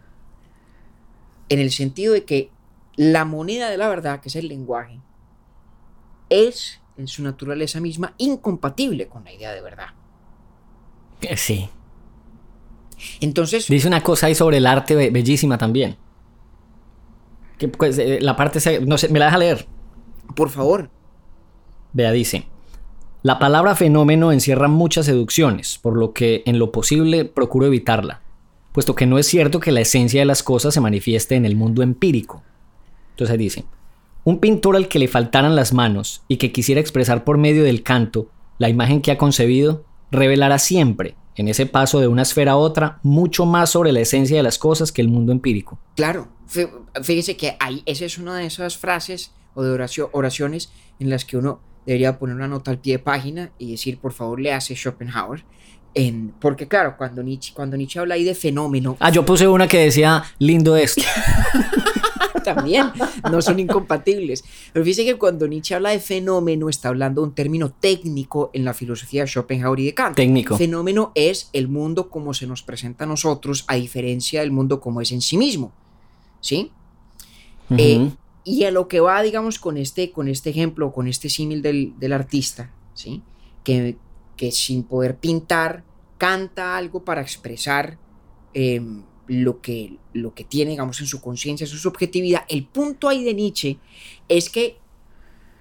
en el sentido de que la moneda de la verdad, que es el lenguaje, es, en su naturaleza misma, incompatible con la idea de verdad. Sí. Entonces... dice una cosa ahí sobre el arte bellísima también. Que, pues, la parte... no sé, ¿me la deja leer? Por favor. Vea, dice... La palabra fenómeno encierra muchas seducciones, por lo que en lo posible procuro evitarla, puesto que no es cierto que la esencia de las cosas se manifieste en el mundo empírico. Entonces dice, un pintor al que le faltaran las manos y que quisiera expresar por medio del canto la imagen que ha concebido, revelará siempre, en ese paso de una esfera a otra, mucho más sobre la esencia de las cosas que el mundo empírico. Claro, fíjese que hay, esa es una de esas frases o de oración, oraciones en las que uno... debería poner una nota al pie de página y decir, por favor, le hace Schopenhauer. En, porque, claro, cuando Nietzsche, cuando Nietzsche habla ahí de fenómeno... Ah, yo puse una que decía, lindo esto. También, no son incompatibles. Pero fíjense que cuando Nietzsche habla de fenómeno, está hablando de un término técnico en la filosofía de Schopenhauer y de Kant. Técnico. Fenómeno es el mundo como se nos presenta a nosotros, a diferencia del mundo como es en sí mismo. ¿Sí? Uh-huh. Eh, Y a lo que va, digamos, con este, con este ejemplo, con este símil del, del artista, ¿sí? Que, que sin poder pintar, canta algo para expresar eh, lo, que, lo que tiene, digamos, en su conciencia, su subjetividad. El punto ahí de Nietzsche es que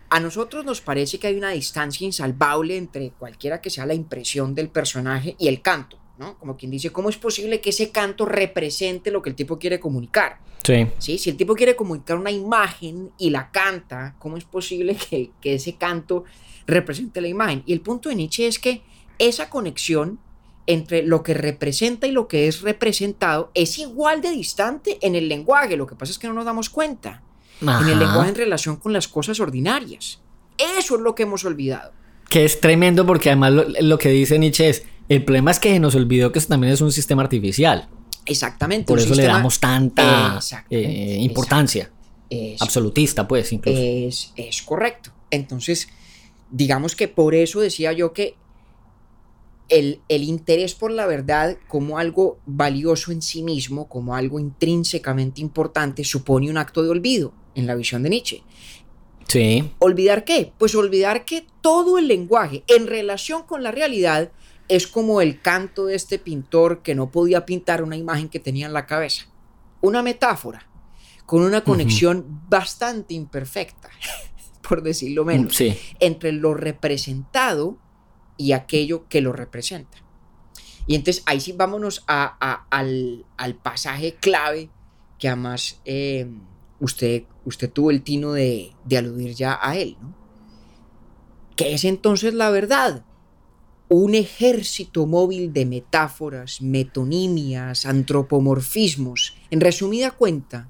a nosotros nos parece que hay una distancia insalvable entre cualquiera que sea la impresión del personaje y el canto, ¿no? Como quien dice, ¿cómo es posible que ese canto represente lo que el tipo quiere comunicar? Sí. ¿Sí? Si el tipo quiere comunicar una imagen y la canta, ¿cómo es posible que, que ese canto represente la imagen? Y el punto de Nietzsche es que esa conexión entre lo que representa y lo que es representado es igual de distante en el lenguaje. Lo que pasa es que no nos damos cuenta. Ajá. En el lenguaje en relación con las cosas ordinarias. Eso es lo que hemos olvidado. Que es tremendo porque además lo, lo que dice Nietzsche es, el problema es que se nos olvidó que eso también es un sistema artificial. Exactamente. Por eso sistema, le damos tanta eh, importancia. Es, absolutista, pues, incluso. Es, es correcto. Entonces, digamos que por eso decía yo que el, el interés por la verdad como algo valioso en sí mismo, como algo intrínsecamente importante, supone un acto de olvido en la visión de Nietzsche. Sí. ¿Olvidar qué? Pues olvidar que todo el lenguaje en relación con la realidad es como el canto de este pintor que no podía pintar una imagen que tenía en la cabeza. Una metáfora con una conexión uh-huh. bastante imperfecta, por decirlo menos, sí. entre lo representado y aquello que lo representa. Y entonces ahí sí vámonos a, a, al, al pasaje clave que además eh, usted, usted tuvo el tino de, de aludir ya a él, ¿no? ¿Qué es entonces la verdad? Un ejército móvil de metáforas, metonimias, antropomorfismos, en resumida cuenta,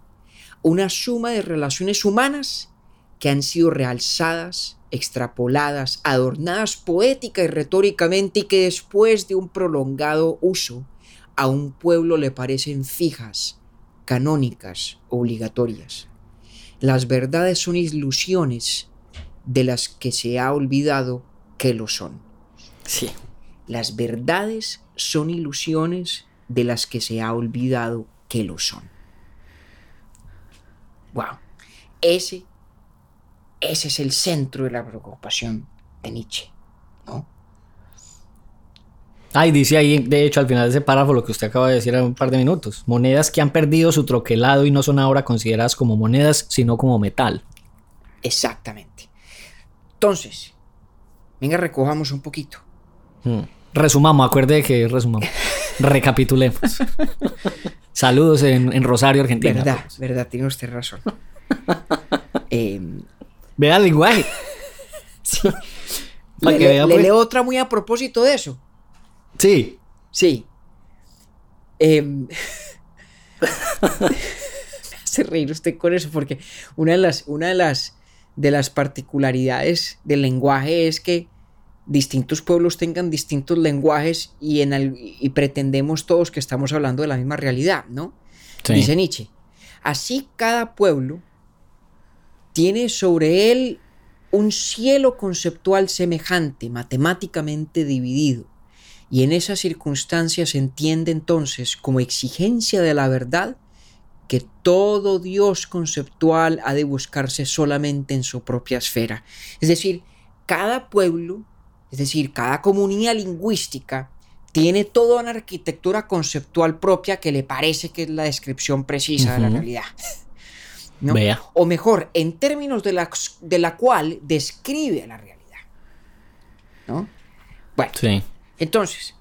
una suma de relaciones humanas que han sido realzadas, extrapoladas, adornadas poética y retóricamente y que después de un prolongado uso a un pueblo le parecen fijas, canónicas, obligatorias. Las verdades son ilusiones de las que se ha olvidado que lo son. Sí. Las verdades son ilusiones de las que se ha olvidado que lo son. Wow. Ese, ese es el centro de la preocupación de Nietzsche, ¿no? Ay, dice ahí, de hecho, al final de ese párrafo, lo que usted acaba de decir hace un par de minutos. Monedas que han perdido su troquelado y no son ahora consideradas como monedas, sino como metal. Exactamente. Entonces, venga, recojamos un poquito. Hmm. Resumamos, acuerde que resumamos. Recapitulemos. Saludos en, en Rosario, Argentina. Verdad, pues. verdad, tiene usted razón. eh, Vea el lenguaje. Sí. Le, que vea, le, pues. le leo otra muy a propósito de eso. Sí. Sí. Eh, me hace reír usted con eso, porque una de las, una de las, de las particularidades del lenguaje es que distintos pueblos tengan distintos lenguajes y, en el, y pretendemos todos que estamos hablando de la misma realidad, ¿no? Sí. Dice Nietzsche. Así cada pueblo tiene sobre él un cielo conceptual semejante, matemáticamente dividido, y en esas circunstancias se entiende entonces como exigencia de la verdad que todo Dios conceptual ha de buscarse solamente en su propia esfera. Es decir, cada pueblo, es decir, cada comunidad lingüística tiene toda una arquitectura conceptual propia que le parece que es la descripción precisa, uh-huh, de la realidad. ¿No? Vea. O mejor, en términos de la, de la cual describe la realidad, ¿no? Bueno, sí. Entonces,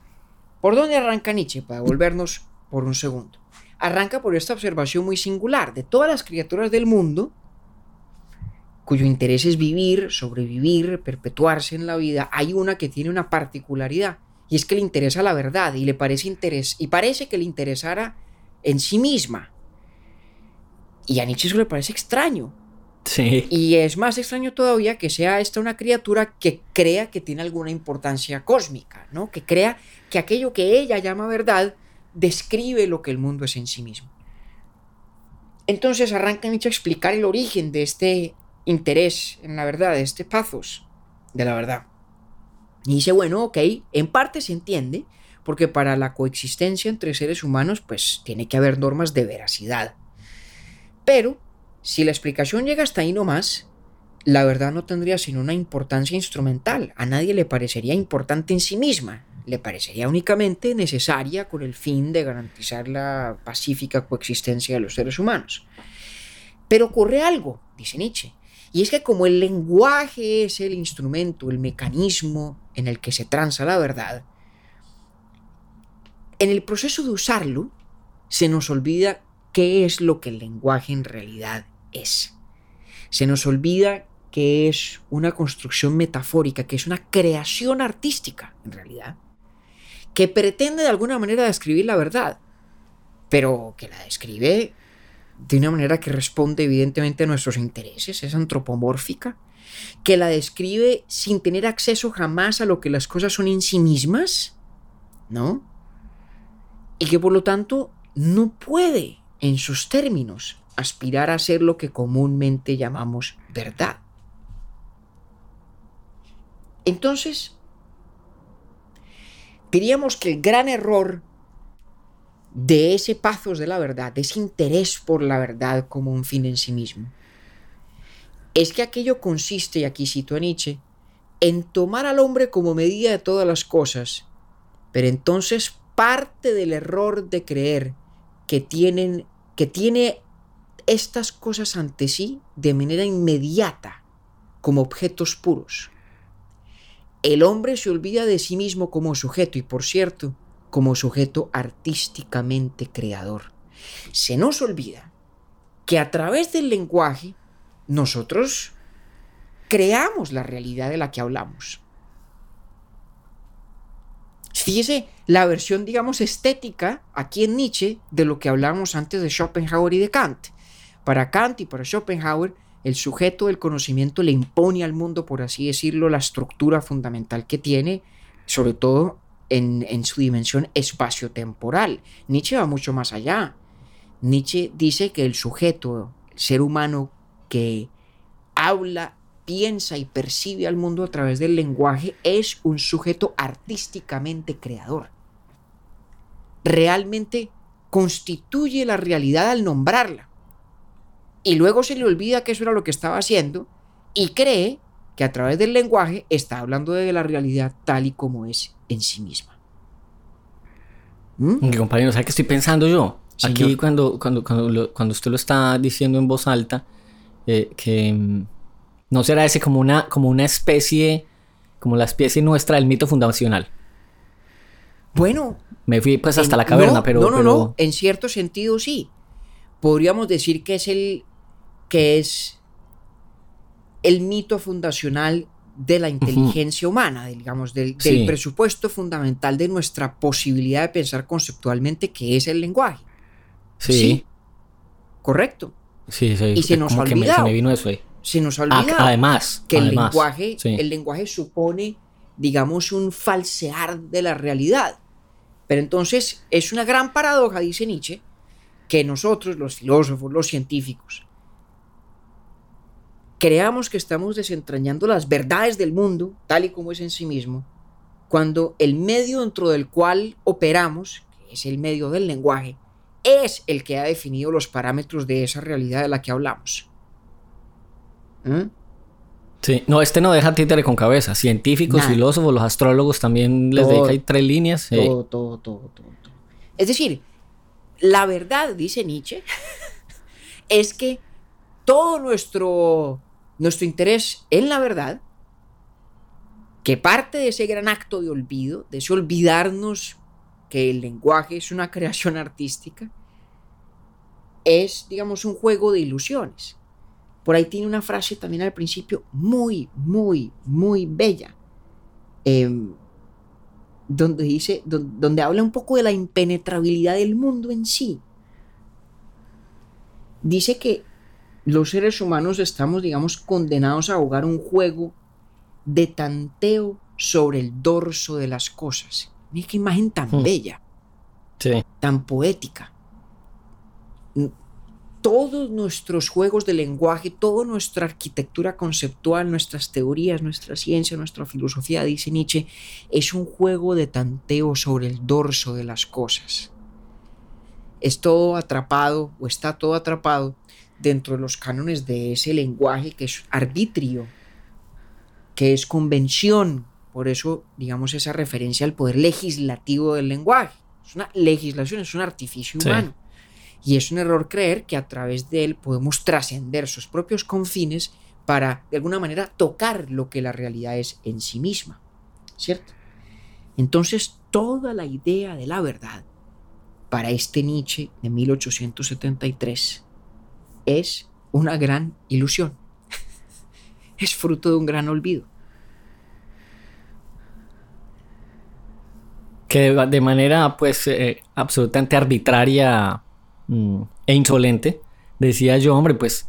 ¿por dónde arranca Nietzsche? Para volvernos por un segundo. Arranca por esta observación muy singular de todas las criaturas del mundo cuyo interés es vivir, sobrevivir, perpetuarse en la vida. Hay una que tiene una particularidad, y es que le interesa la verdad y le parece interés, y parece que le interesara en sí misma. Y a Nietzsche eso le parece extraño. Sí. Y es más extraño todavía que sea esta una criatura que crea que tiene alguna importancia cósmica, ¿no? Que crea que aquello que ella llama verdad describe lo que el mundo es en sí mismo. Entonces arranca Nietzsche a explicar el origen de este interés en la verdad, de este pathos de la verdad. Y dice, bueno, ok, en parte se entiende, porque para la coexistencia entre seres humanos, pues tiene que haber normas de veracidad. Pero, si la explicación llega hasta ahí nomás, la verdad no tendría sino una importancia instrumental. A nadie le parecería importante en sí misma. Le parecería únicamente necesaria con el fin de garantizar la pacífica coexistencia de los seres humanos. Pero ocurre algo, dice Nietzsche, y es que como el lenguaje es el instrumento, el mecanismo en el que se transa la verdad, en el proceso de usarlo se nos olvida qué es lo que el lenguaje en realidad es. Se nos olvida que es una construcción metafórica, que es una creación artística, en realidad, que pretende de alguna manera describir la verdad, pero que la describe de una manera que responde evidentemente a nuestros intereses, es antropomórfica, que la describe sin tener acceso jamás a lo que las cosas son en sí mismas, ¿no? Y que por lo tanto no puede, en sus términos, aspirar a ser lo que comúnmente llamamos verdad. Entonces, diríamos que el gran error de ese pathos de la verdad, de ese interés por la verdad como un fin en sí mismo, es que aquello consiste, y aquí cito a Nietzsche, en tomar al hombre como medida de todas las cosas, pero entonces parte del error de creer que tienen, que tiene estas cosas ante sí de manera inmediata, como objetos puros. El hombre se olvida de sí mismo como sujeto, y por cierto, como sujeto artísticamente creador. Se nos olvida que a través del lenguaje nosotros creamos la realidad de la que hablamos. Fíjese la versión, digamos, estética aquí en Nietzsche de lo que hablábamos antes de Schopenhauer y de Kant. Para Kant y para Schopenhauer, el sujeto del conocimiento le impone al mundo, por así decirlo, la estructura fundamental que tiene, sobre todo en, en su dimensión espaciotemporal. Nietzsche va mucho más allá. Nietzsche dice que el sujeto, el ser humano que habla, piensa y percibe al mundo a través del lenguaje, es un sujeto artísticamente creador. Realmente constituye la realidad al nombrarla. Y luego se le olvida que eso era lo que estaba haciendo y cree que a través del lenguaje está hablando de la realidad tal y como es en sí misma. ¿Mm? Mi compañero, ¿sabe qué estoy pensando yo? Señor. Aquí cuando, cuando, cuando, lo, cuando usted lo está diciendo en voz alta, eh, que... ¿No será ese como una, como una especie, como la especie nuestra del mito fundacional? Bueno. Me fui pues hasta en, la caverna, no, pero... No, no, pero... no, en cierto sentido sí. Podríamos decir que es el, que es el mito fundacional de la inteligencia uh-huh. humana, digamos, del, del sí. presupuesto fundamental de nuestra posibilidad de pensar conceptualmente, que es el lenguaje. Sí. ¿Sí? Correcto. Sí, sí. Y se nos ha olvidado. Me, se me vino eso ahí. Se nos ha olvidado. Ah, además. Que además, el lenguaje, sí. el lenguaje supone, digamos, un falsear de la realidad. Pero entonces es una gran paradoja, dice Nietzsche, que nosotros, los filósofos, los científicos, creamos que estamos desentrañando las verdades del mundo, tal y como es en sí mismo, cuando el medio dentro del cual operamos, que es el medio del lenguaje, es el que ha definido los parámetros de esa realidad de la que hablamos. ¿Mm? Sí, no, este no deja títere con cabeza. Científicos, nada. Filósofos, los astrólogos también les todo, dedica tres líneas. Todo, eh. todo, todo, todo, todo, todo. Es decir, la verdad, dice Nietzsche, es que todo nuestro, nuestro interés en la verdad, que parte de ese gran acto de olvido, de ese olvidarnos que el lenguaje es una creación artística, es, digamos, un juego de ilusiones. Por ahí tiene una frase también al principio muy, muy, muy bella, eh, donde dice, donde, donde habla un poco de la impenetrabilidad del mundo en sí. Dice que los seres humanos estamos, digamos, condenados a jugar un juego de tanteo sobre el dorso de las cosas. Mira qué imagen tan sí. bella, sí. tan poética. Todos nuestros juegos de lenguaje, toda nuestra arquitectura conceptual, nuestras teorías, nuestra ciencia, nuestra filosofía, dice Nietzsche, es un juego de tanteo sobre el dorso de las cosas. Es todo atrapado, o está todo atrapado, dentro de los cánones de ese lenguaje que es arbitrio, que es convención. Por eso, digamos, esa referencia al poder legislativo del lenguaje. Es una legislación, es un artificio sí. humano. Y es un error creer que a través de él podemos trascender sus propios confines para, de alguna manera, tocar lo que la realidad es en sí misma, ¿cierto? Entonces, toda la idea de la verdad para este Nietzsche de mil ochocientos setenta y tres es una gran ilusión. Es fruto de un gran olvido. Que de manera, pues, eh, absolutamente arbitraria e insolente, decía yo, hombre, pues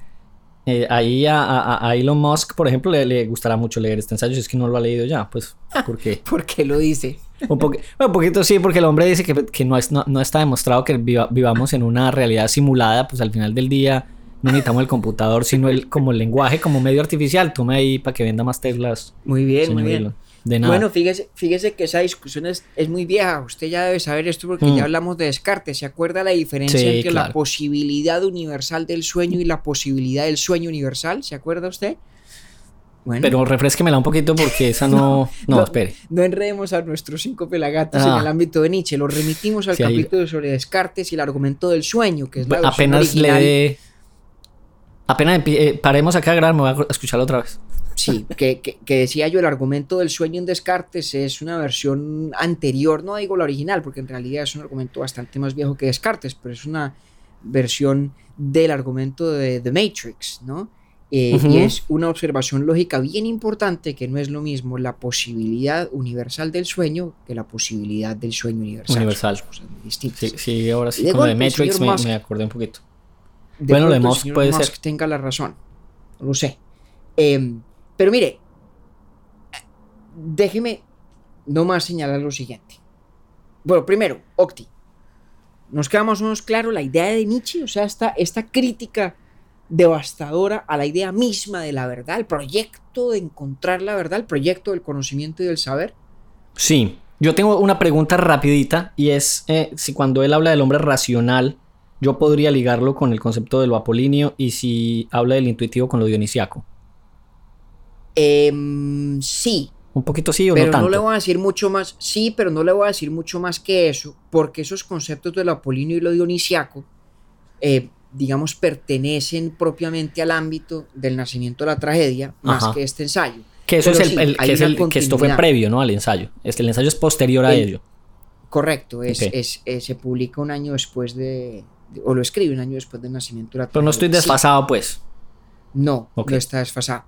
eh, ahí a, a, a Elon Musk, por ejemplo, le, le gustará mucho leer este ensayo, si es que no lo ha leído ya, pues, ¿por qué? ¿Por qué lo dice? Un, poque, un poquito sí, porque el hombre dice que, que no, es, no, no está demostrado que viva, vivamos en una realidad simulada, pues al final del día no necesitamos el computador, sino el como el lenguaje, como medio artificial, tome ahí para que venda más teclas. Muy bien, muy bien. Elon. De nada. Bueno, fíjese, fíjese que esa discusión es, es muy vieja. Usted ya debe saber esto porque mm. ya hablamos de Descartes. ¿Se acuerda la diferencia sí, entre claro. la posibilidad universal del sueño y la posibilidad del sueño universal? ¿Se acuerda usted? Bueno. Pero refresquémela un poquito porque esa no... no, no, espere. No enredemos a nuestros cinco pelagatos ah. en el ámbito de Nietzsche. Los remitimos al sí, capítulo ahí... sobre Descartes y el argumento del sueño, que es la apenas original. Le de... Apenas eh, paremos acá a grabar, me voy a escucharlo otra vez. Sí, que, que, que decía yo, el argumento del sueño en Descartes es una versión anterior, no digo la original, porque en realidad es un argumento bastante más viejo que Descartes, pero es una versión del argumento de The Matrix, ¿no? Eh, uh-huh. Y es una observación lógica bien importante que no es lo mismo la posibilidad universal del sueño que la posibilidad del sueño universal. Universal. Son cosas muy distintas. Sí, sí, ahora sí, de con The Matrix me, Musk, me acordé un poquito. De bueno, lo de Musk puede Musk ser. Tenga la razón, lo sé. Eh, Pero mire, déjeme nomás señalar lo siguiente. Bueno, primero, Octi, nos queda más o menos claro la idea de Nietzsche, o sea, esta, esta crítica devastadora a la idea misma de la verdad, el proyecto de encontrar la verdad, el proyecto del conocimiento y del saber. Sí, yo tengo una pregunta rapidita y es eh, si cuando él habla del hombre racional, yo podría ligarlo con el concepto de lo apolíneo y si habla del intuitivo con lo dionisíaco. Eh, sí. Un poquito sí o no tanto. Pero no le voy a decir mucho más. Sí, pero no le voy a decir mucho más que eso, porque esos conceptos de lo apolíneo y lo dionisiaco, eh, digamos, pertenecen propiamente al ámbito del nacimiento de la tragedia, más Ajá. que este ensayo. Que eso pero es el, sí, el, que, es el que esto fue previo, ¿no? Al ensayo. Este, el ensayo es posterior a el, ello. Correcto. Es, okay. es, es, se publica un año después de, de, o lo escribe un año después del nacimiento de la tragedia. Pero no estoy desfasado, sí. pues. No, okay. no está desfasado.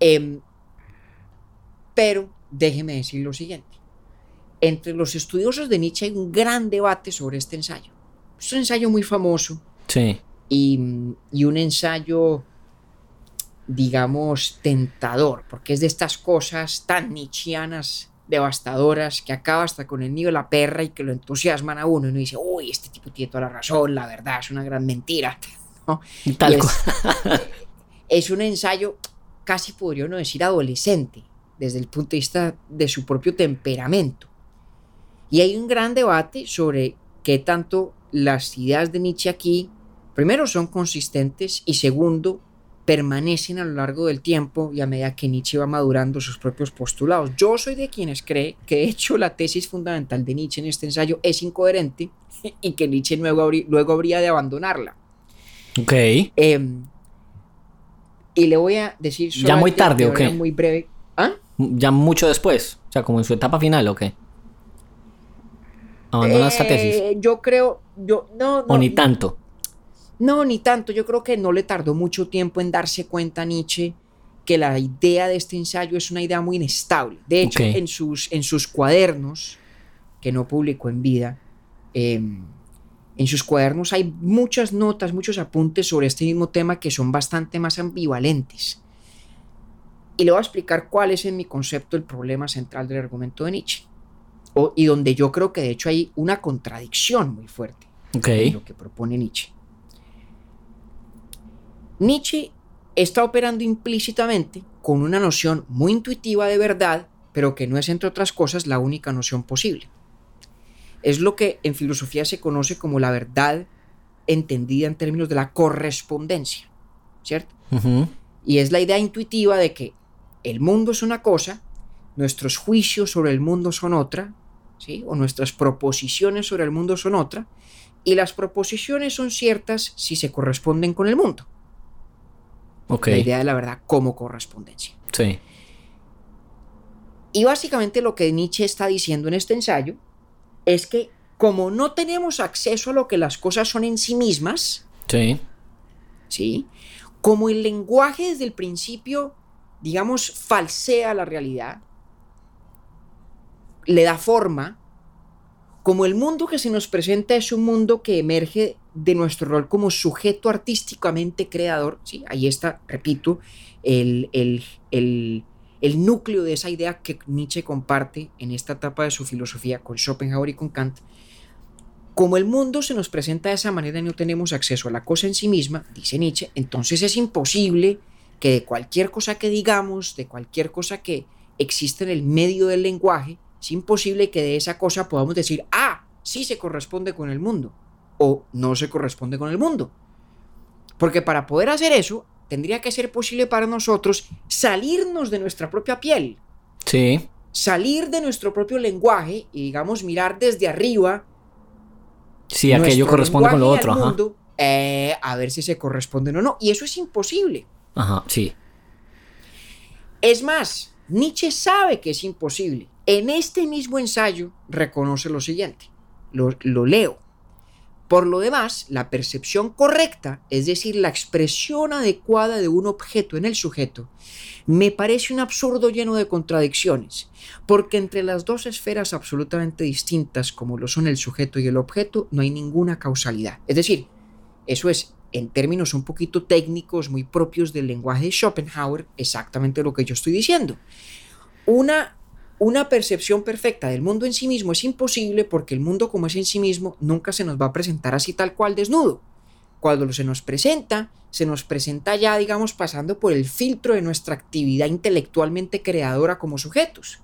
Eh, Pero déjeme decir lo siguiente. Entre los estudiosos de Nietzsche hay un gran debate sobre este ensayo. Es un ensayo muy famoso. Sí. Y, y un ensayo, digamos, tentador, porque es de estas cosas tan nietzscheanas, devastadoras, que acaba hasta con el nido de la perra y que lo entusiasman a uno. Y uno dice, uy, este tipo tiene toda la razón, la verdad es una gran mentira. ¿No? Tal es, cual. Es un ensayo, casi podría uno decir, adolescente, desde el punto de vista de su propio temperamento. Y hay un gran debate sobre qué tanto las ideas de Nietzsche aquí, primero, son consistentes y segundo, permanecen a lo largo del tiempo y a medida que Nietzsche va madurando sus propios postulados. Yo soy de quienes cree que, de hecho, la tesis fundamental de Nietzsche en este ensayo es incoherente y que Nietzsche luego, habría, luego habría de abandonarla. Ok. Eh, y le voy a decir... Ya muy tarde, ¿o qué? Muy breve. ¿Ah? Ya mucho después, o sea, como en su etapa final, ¿o qué? Abandona eh, esta tesis. Yo creo, yo no, no. O ni tanto. No, ni tanto. Yo creo que no le tardó mucho tiempo en darse cuenta a Nietzsche que la idea de este ensayo es una idea muy inestable. De hecho, okay. en sus en sus cuadernos que no publicó en vida, eh, en sus cuadernos hay muchas notas, muchos apuntes sobre este mismo tema que son bastante más ambivalentes. Y le voy a explicar cuál es, en mi concepto, el problema central del argumento de Nietzsche. O, y donde yo creo que, de hecho, hay una contradicción muy fuerte okay. en lo que propone Nietzsche. Nietzsche está operando implícitamente con una noción muy intuitiva de verdad, pero que no es, entre otras cosas, la única noción posible. Es lo que en filosofía se conoce como la verdad entendida en términos de la correspondencia, ¿cierto? Uh-huh. Y es la idea intuitiva de que el mundo es una cosa, nuestros juicios sobre el mundo son otra, ¿sí? O nuestras proposiciones sobre el mundo son otra, y las proposiciones son ciertas si se corresponden con el mundo. Okay. La idea de la verdad como correspondencia. Sí. Y básicamente lo que Nietzsche está diciendo en este ensayo es que, como no tenemos acceso a lo que las cosas son en sí mismas, sí. ¿Sí? Como el lenguaje desde el principio, digamos, falsea la realidad, le da forma, como el mundo que se nos presenta es un mundo que emerge de nuestro rol como sujeto artísticamente creador, ¿sí? Ahí está, repito, el, el, el, el núcleo de esa idea que Nietzsche comparte en esta etapa de su filosofía con Schopenhauer y con Kant. Como el mundo se nos presenta de esa manera y no tenemos acceso a la cosa en sí misma, dice Nietzsche, entonces es imposible que de cualquier cosa que digamos, de cualquier cosa que existe en el medio del lenguaje, es imposible que de esa cosa podamos decir, ah, sí se corresponde con el mundo, o no se corresponde con el mundo. Porque para poder hacer eso, tendría que ser posible para nosotros salirnos de nuestra propia piel. Sí. Salir de nuestro propio lenguaje y, digamos, mirar desde arriba. Si sí, aquello corresponde con lo otro, ajá. Mundo, eh, a ver si se corresponde o no. Y eso es imposible. Ajá, sí. Es más, Nietzsche sabe que es imposible. En este mismo ensayo reconoce lo siguiente. Lo, lo leo. Por lo demás, la percepción correcta, es decir, la expresión adecuada de un objeto en el sujeto, me parece un absurdo lleno de contradicciones, porque entre las dos esferas absolutamente distintas, como lo son el sujeto y el objeto, no hay ninguna causalidad. Es decir, eso es, en términos un poquito técnicos, muy propios del lenguaje de Schopenhauer, exactamente lo que yo estoy diciendo. Una... Una percepción perfecta del mundo en sí mismo es imposible porque el mundo como es en sí mismo nunca se nos va a presentar así tal cual desnudo. Cuando se nos presenta, se nos presenta ya, digamos, pasando por el filtro de nuestra actividad intelectualmente creadora como sujetos.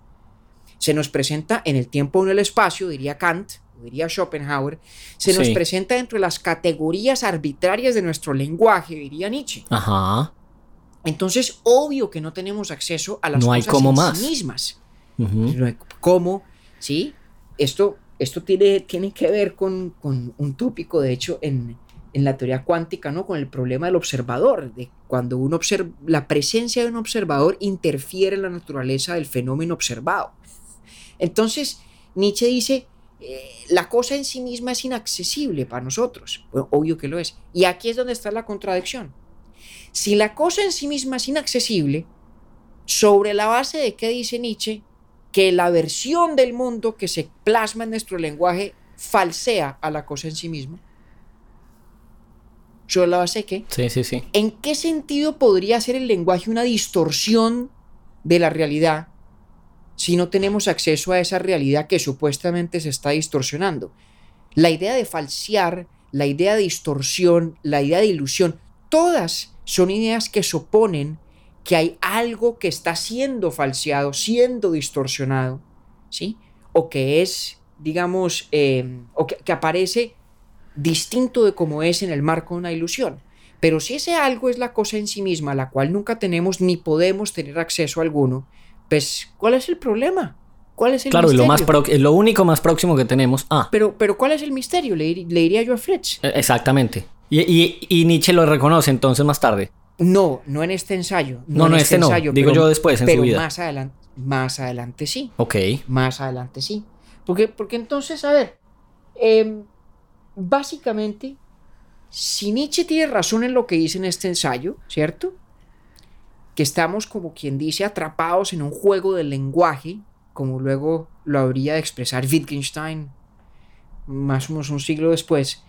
Se nos presenta en el tiempo o en el espacio, diría Kant, diría Schopenhauer, se nos sí. presenta dentro de las categorías arbitrarias de nuestro lenguaje, diría Nietzsche. Ajá. Entonces, obvio que no tenemos acceso a las no cosas hay como en más. Sí mismas. Uh-huh. ¿Cómo? ¿Sí? Esto, esto tiene, tiene que ver con, con un tópico, de hecho, en, en la teoría cuántica, ¿no? Con el problema del observador, de cuando uno observa, la presencia de un observador interfiere en la naturaleza del fenómeno observado. Entonces, Nietzsche dice, eh, la cosa en sí misma es inaccesible para nosotros. Bueno, obvio que lo es. Y aquí es donde está la contradicción. Si la cosa en sí misma es inaccesible, sobre la base de qué dice Nietzsche, que la versión del mundo que se plasma en nuestro lenguaje falsea a la cosa en sí misma. ¿Sobre la base de qué? Sí, sí, sí. ¿En qué sentido podría ser el lenguaje una distorsión de la realidad si no tenemos acceso a esa realidad que supuestamente se está distorsionando? La idea de falsear, la idea de distorsión, la idea de ilusión, todas son ideas que suponen que hay algo que está siendo falseado, siendo distorsionado, ¿sí? O que es, digamos, eh, o que, que aparece distinto de como es en el marco de una ilusión. Pero si ese algo es la cosa en sí misma, a la cual nunca tenemos ni podemos tener acceso alguno, pues, ¿cuál es el problema? ¿Cuál es el claro, misterio? Claro, y lo, más pro- lo único más próximo que tenemos... Ah. Pero, pero ¿cuál es el misterio? Le, le diría yo a Fritz. Exactamente. Y, y, y Nietzsche lo reconoce entonces más tarde. No, no en este ensayo. No, no, no en este, este no. ensayo. Digo pero, yo después, en su vida. Pero más adelante, más adelante sí. Ok. Más adelante sí. Porque, porque entonces, a ver, eh, básicamente, si Nietzsche tiene razón en lo que dice en este ensayo, ¿cierto? Que estamos, como quien dice, atrapados en un juego del lenguaje, como luego lo habría de expresar Wittgenstein, más o menos un siglo después,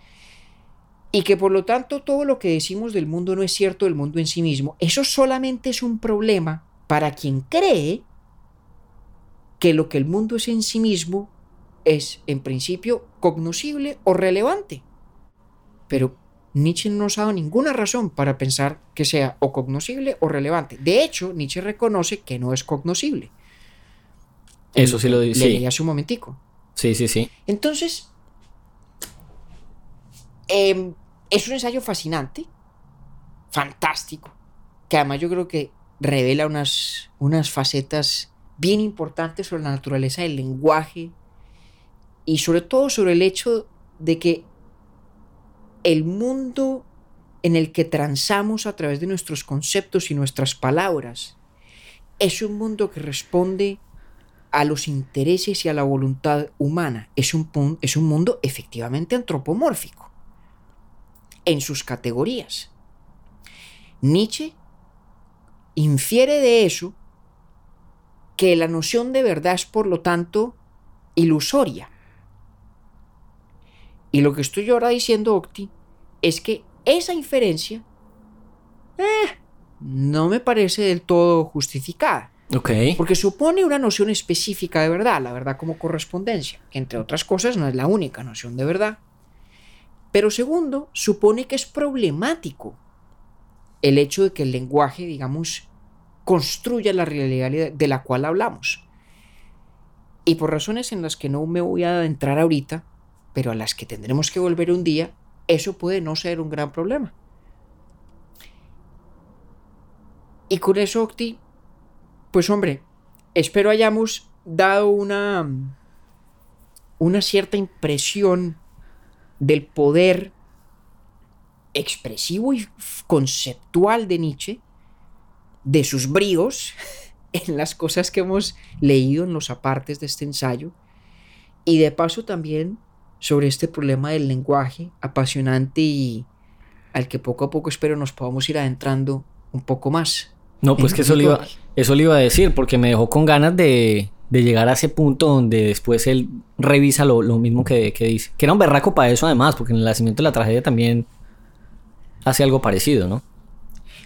y que por lo tanto todo lo que decimos del mundo no es cierto del mundo en sí mismo. Eso solamente es un problema para quien cree que lo que el mundo es en sí mismo es en principio cognoscible o relevante. Pero Nietzsche no nos ha dado ninguna razón para pensar que sea o cognoscible o relevante. De hecho, Nietzsche reconoce que no es cognoscible. Eso sí lo dice. Leí sí. hace un momentico. Sí, sí, sí. Entonces... Eh, es un ensayo fascinante, fantástico, que además yo creo que revela unas, unas facetas bien importantes sobre la naturaleza del lenguaje y sobre todo sobre el hecho de que el mundo en el que transamos a través de nuestros conceptos y nuestras palabras es un mundo que responde a los intereses y a la voluntad humana. Es un, es un mundo efectivamente antropomórfico en sus categorías. Nietzsche infiere de eso que la noción de verdad es, por lo tanto, ilusoria. Y lo que estoy ahora diciendo, Octi, es que esa inferencia eh, no me parece del todo justificada. Okay. Porque supone una noción específica de verdad, la verdad como correspondencia, que entre otras cosas no es la única noción de verdad. Pero segundo, supone que es problemático el hecho de que el lenguaje, digamos, construya la realidad de la cual hablamos. Y por razones en las que no me voy a adentrar ahorita, pero a las que tendremos que volver un día, eso puede no ser un gran problema. Y con eso, Octi, pues hombre, espero hayamos dado una, una cierta impresión del poder expresivo y conceptual de Nietzsche, de sus bríos en las cosas que hemos leído en los apartes de este ensayo, y de paso también sobre este problema del lenguaje apasionante y al que poco a poco espero nos podamos ir adentrando un poco más. No, pues que eso le iba, eso le iba a decir, porque me dejó con ganas de... de llegar a ese punto donde después él revisa lo, lo mismo que, que dice. Que era un berraco para eso además, porque en el nacimiento de la tragedia también hace algo parecido, ¿no?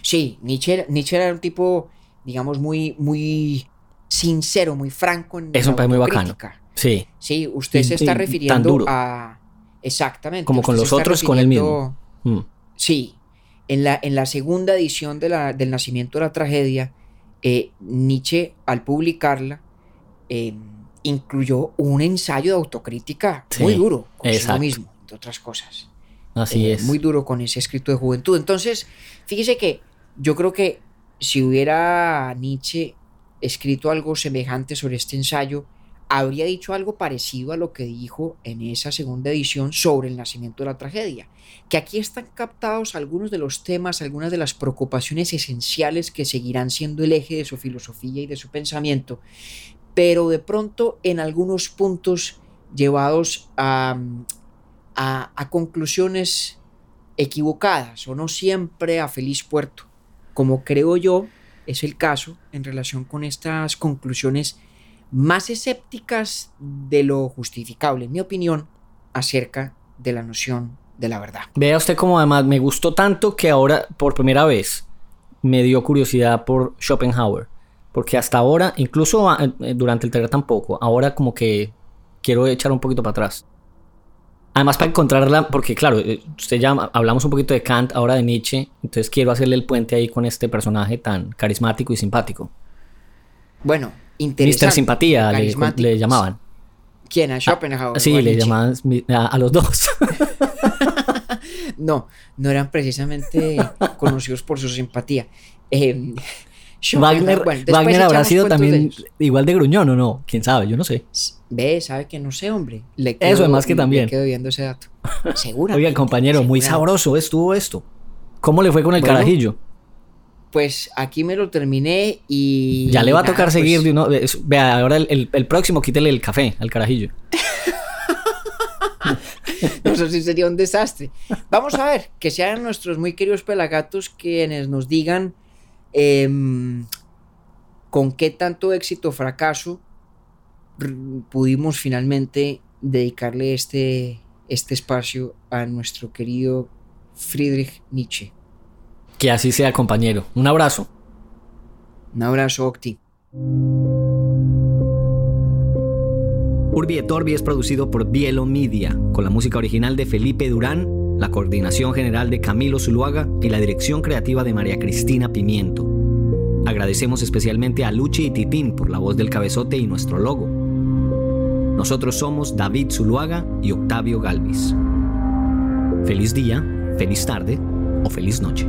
Sí, Nietzsche, Nietzsche era un tipo, digamos, muy, muy sincero, muy franco en eso, la autocrítica. Es un país muy bacano. Sí. Sí, usted y, se está refiriendo tan duro. A... Exactamente. Como con los otros, con él mismo. Mm. Sí. En la, en la segunda edición de la, del nacimiento de la tragedia, eh, Nietzsche, al publicarla, Eh, incluyó un ensayo de autocrítica sí, muy duro consigo mismo, entre otras cosas. Así eh, es. Muy duro con ese escrito de juventud. Entonces, fíjese que yo creo que si hubiera Nietzsche escrito algo semejante sobre este ensayo, habría dicho algo parecido a lo que dijo en esa segunda edición sobre el nacimiento de la tragedia. Que aquí están captados algunos de los temas, algunas de las preocupaciones esenciales que seguirán siendo el eje de su filosofía y de su pensamiento, pero de pronto en algunos puntos llevados a, a, a conclusiones equivocadas o no siempre a feliz puerto, como creo yo es el caso en relación con estas conclusiones más escépticas de lo justificable, en mi opinión, acerca de la noción de la verdad. Vea usted cómo además me gustó tanto que ahora por primera vez me dio curiosidad por Schopenhauer, porque hasta ahora, incluso durante el taller tampoco, ahora como que quiero echar un poquito para atrás. Además para encontrarla, porque claro, usted ya hablamos un poquito de Kant, ahora de Nietzsche, entonces quiero hacerle el puente ahí con este personaje tan carismático y simpático. Bueno, interesante. mister Simpatía le, le llamaban. ¿Quién? ¿A Schopenhauer? Ah, sí, le Nietzsche? llamaban a, a los dos. No, no eran precisamente conocidos por su simpatía. Eh, Wagner, bueno, Wagner habrá sido también de igual de gruñón o no, quién sabe, yo no sé. Ve, sabe que no sé, hombre. Le quedo, Eso, además que también. Le quedo viendo ese dato. Segura. Oiga, compañero, seguramente. Muy sabroso estuvo esto. ¿Cómo le fue con el bueno, carajillo? Pues aquí me lo terminé y... Ya le va a tocar pues... seguir de uno... Vea, ahora el, el, el próximo quítele el café al carajillo. Eso sí sería un desastre. Vamos a ver, que sean nuestros muy queridos pelagatos quienes nos digan eh, con qué tanto éxito o fracaso pudimos finalmente dedicarle este, este espacio a nuestro querido Friedrich Nietzsche. Que así sea, compañero. Un abrazo. Un abrazo, Octi. Urbi et Orbi es producido por Bielo Media, con la música original de Felipe Durán, la coordinación general de Camilo Zuluaga y la dirección creativa de María Cristina Pimiento. Agradecemos especialmente a Luchi y Titín por la voz del cabezote y nuestro logo. Nosotros somos David Zuluaga y Octavio Galvis. Feliz día, feliz tarde o feliz noche.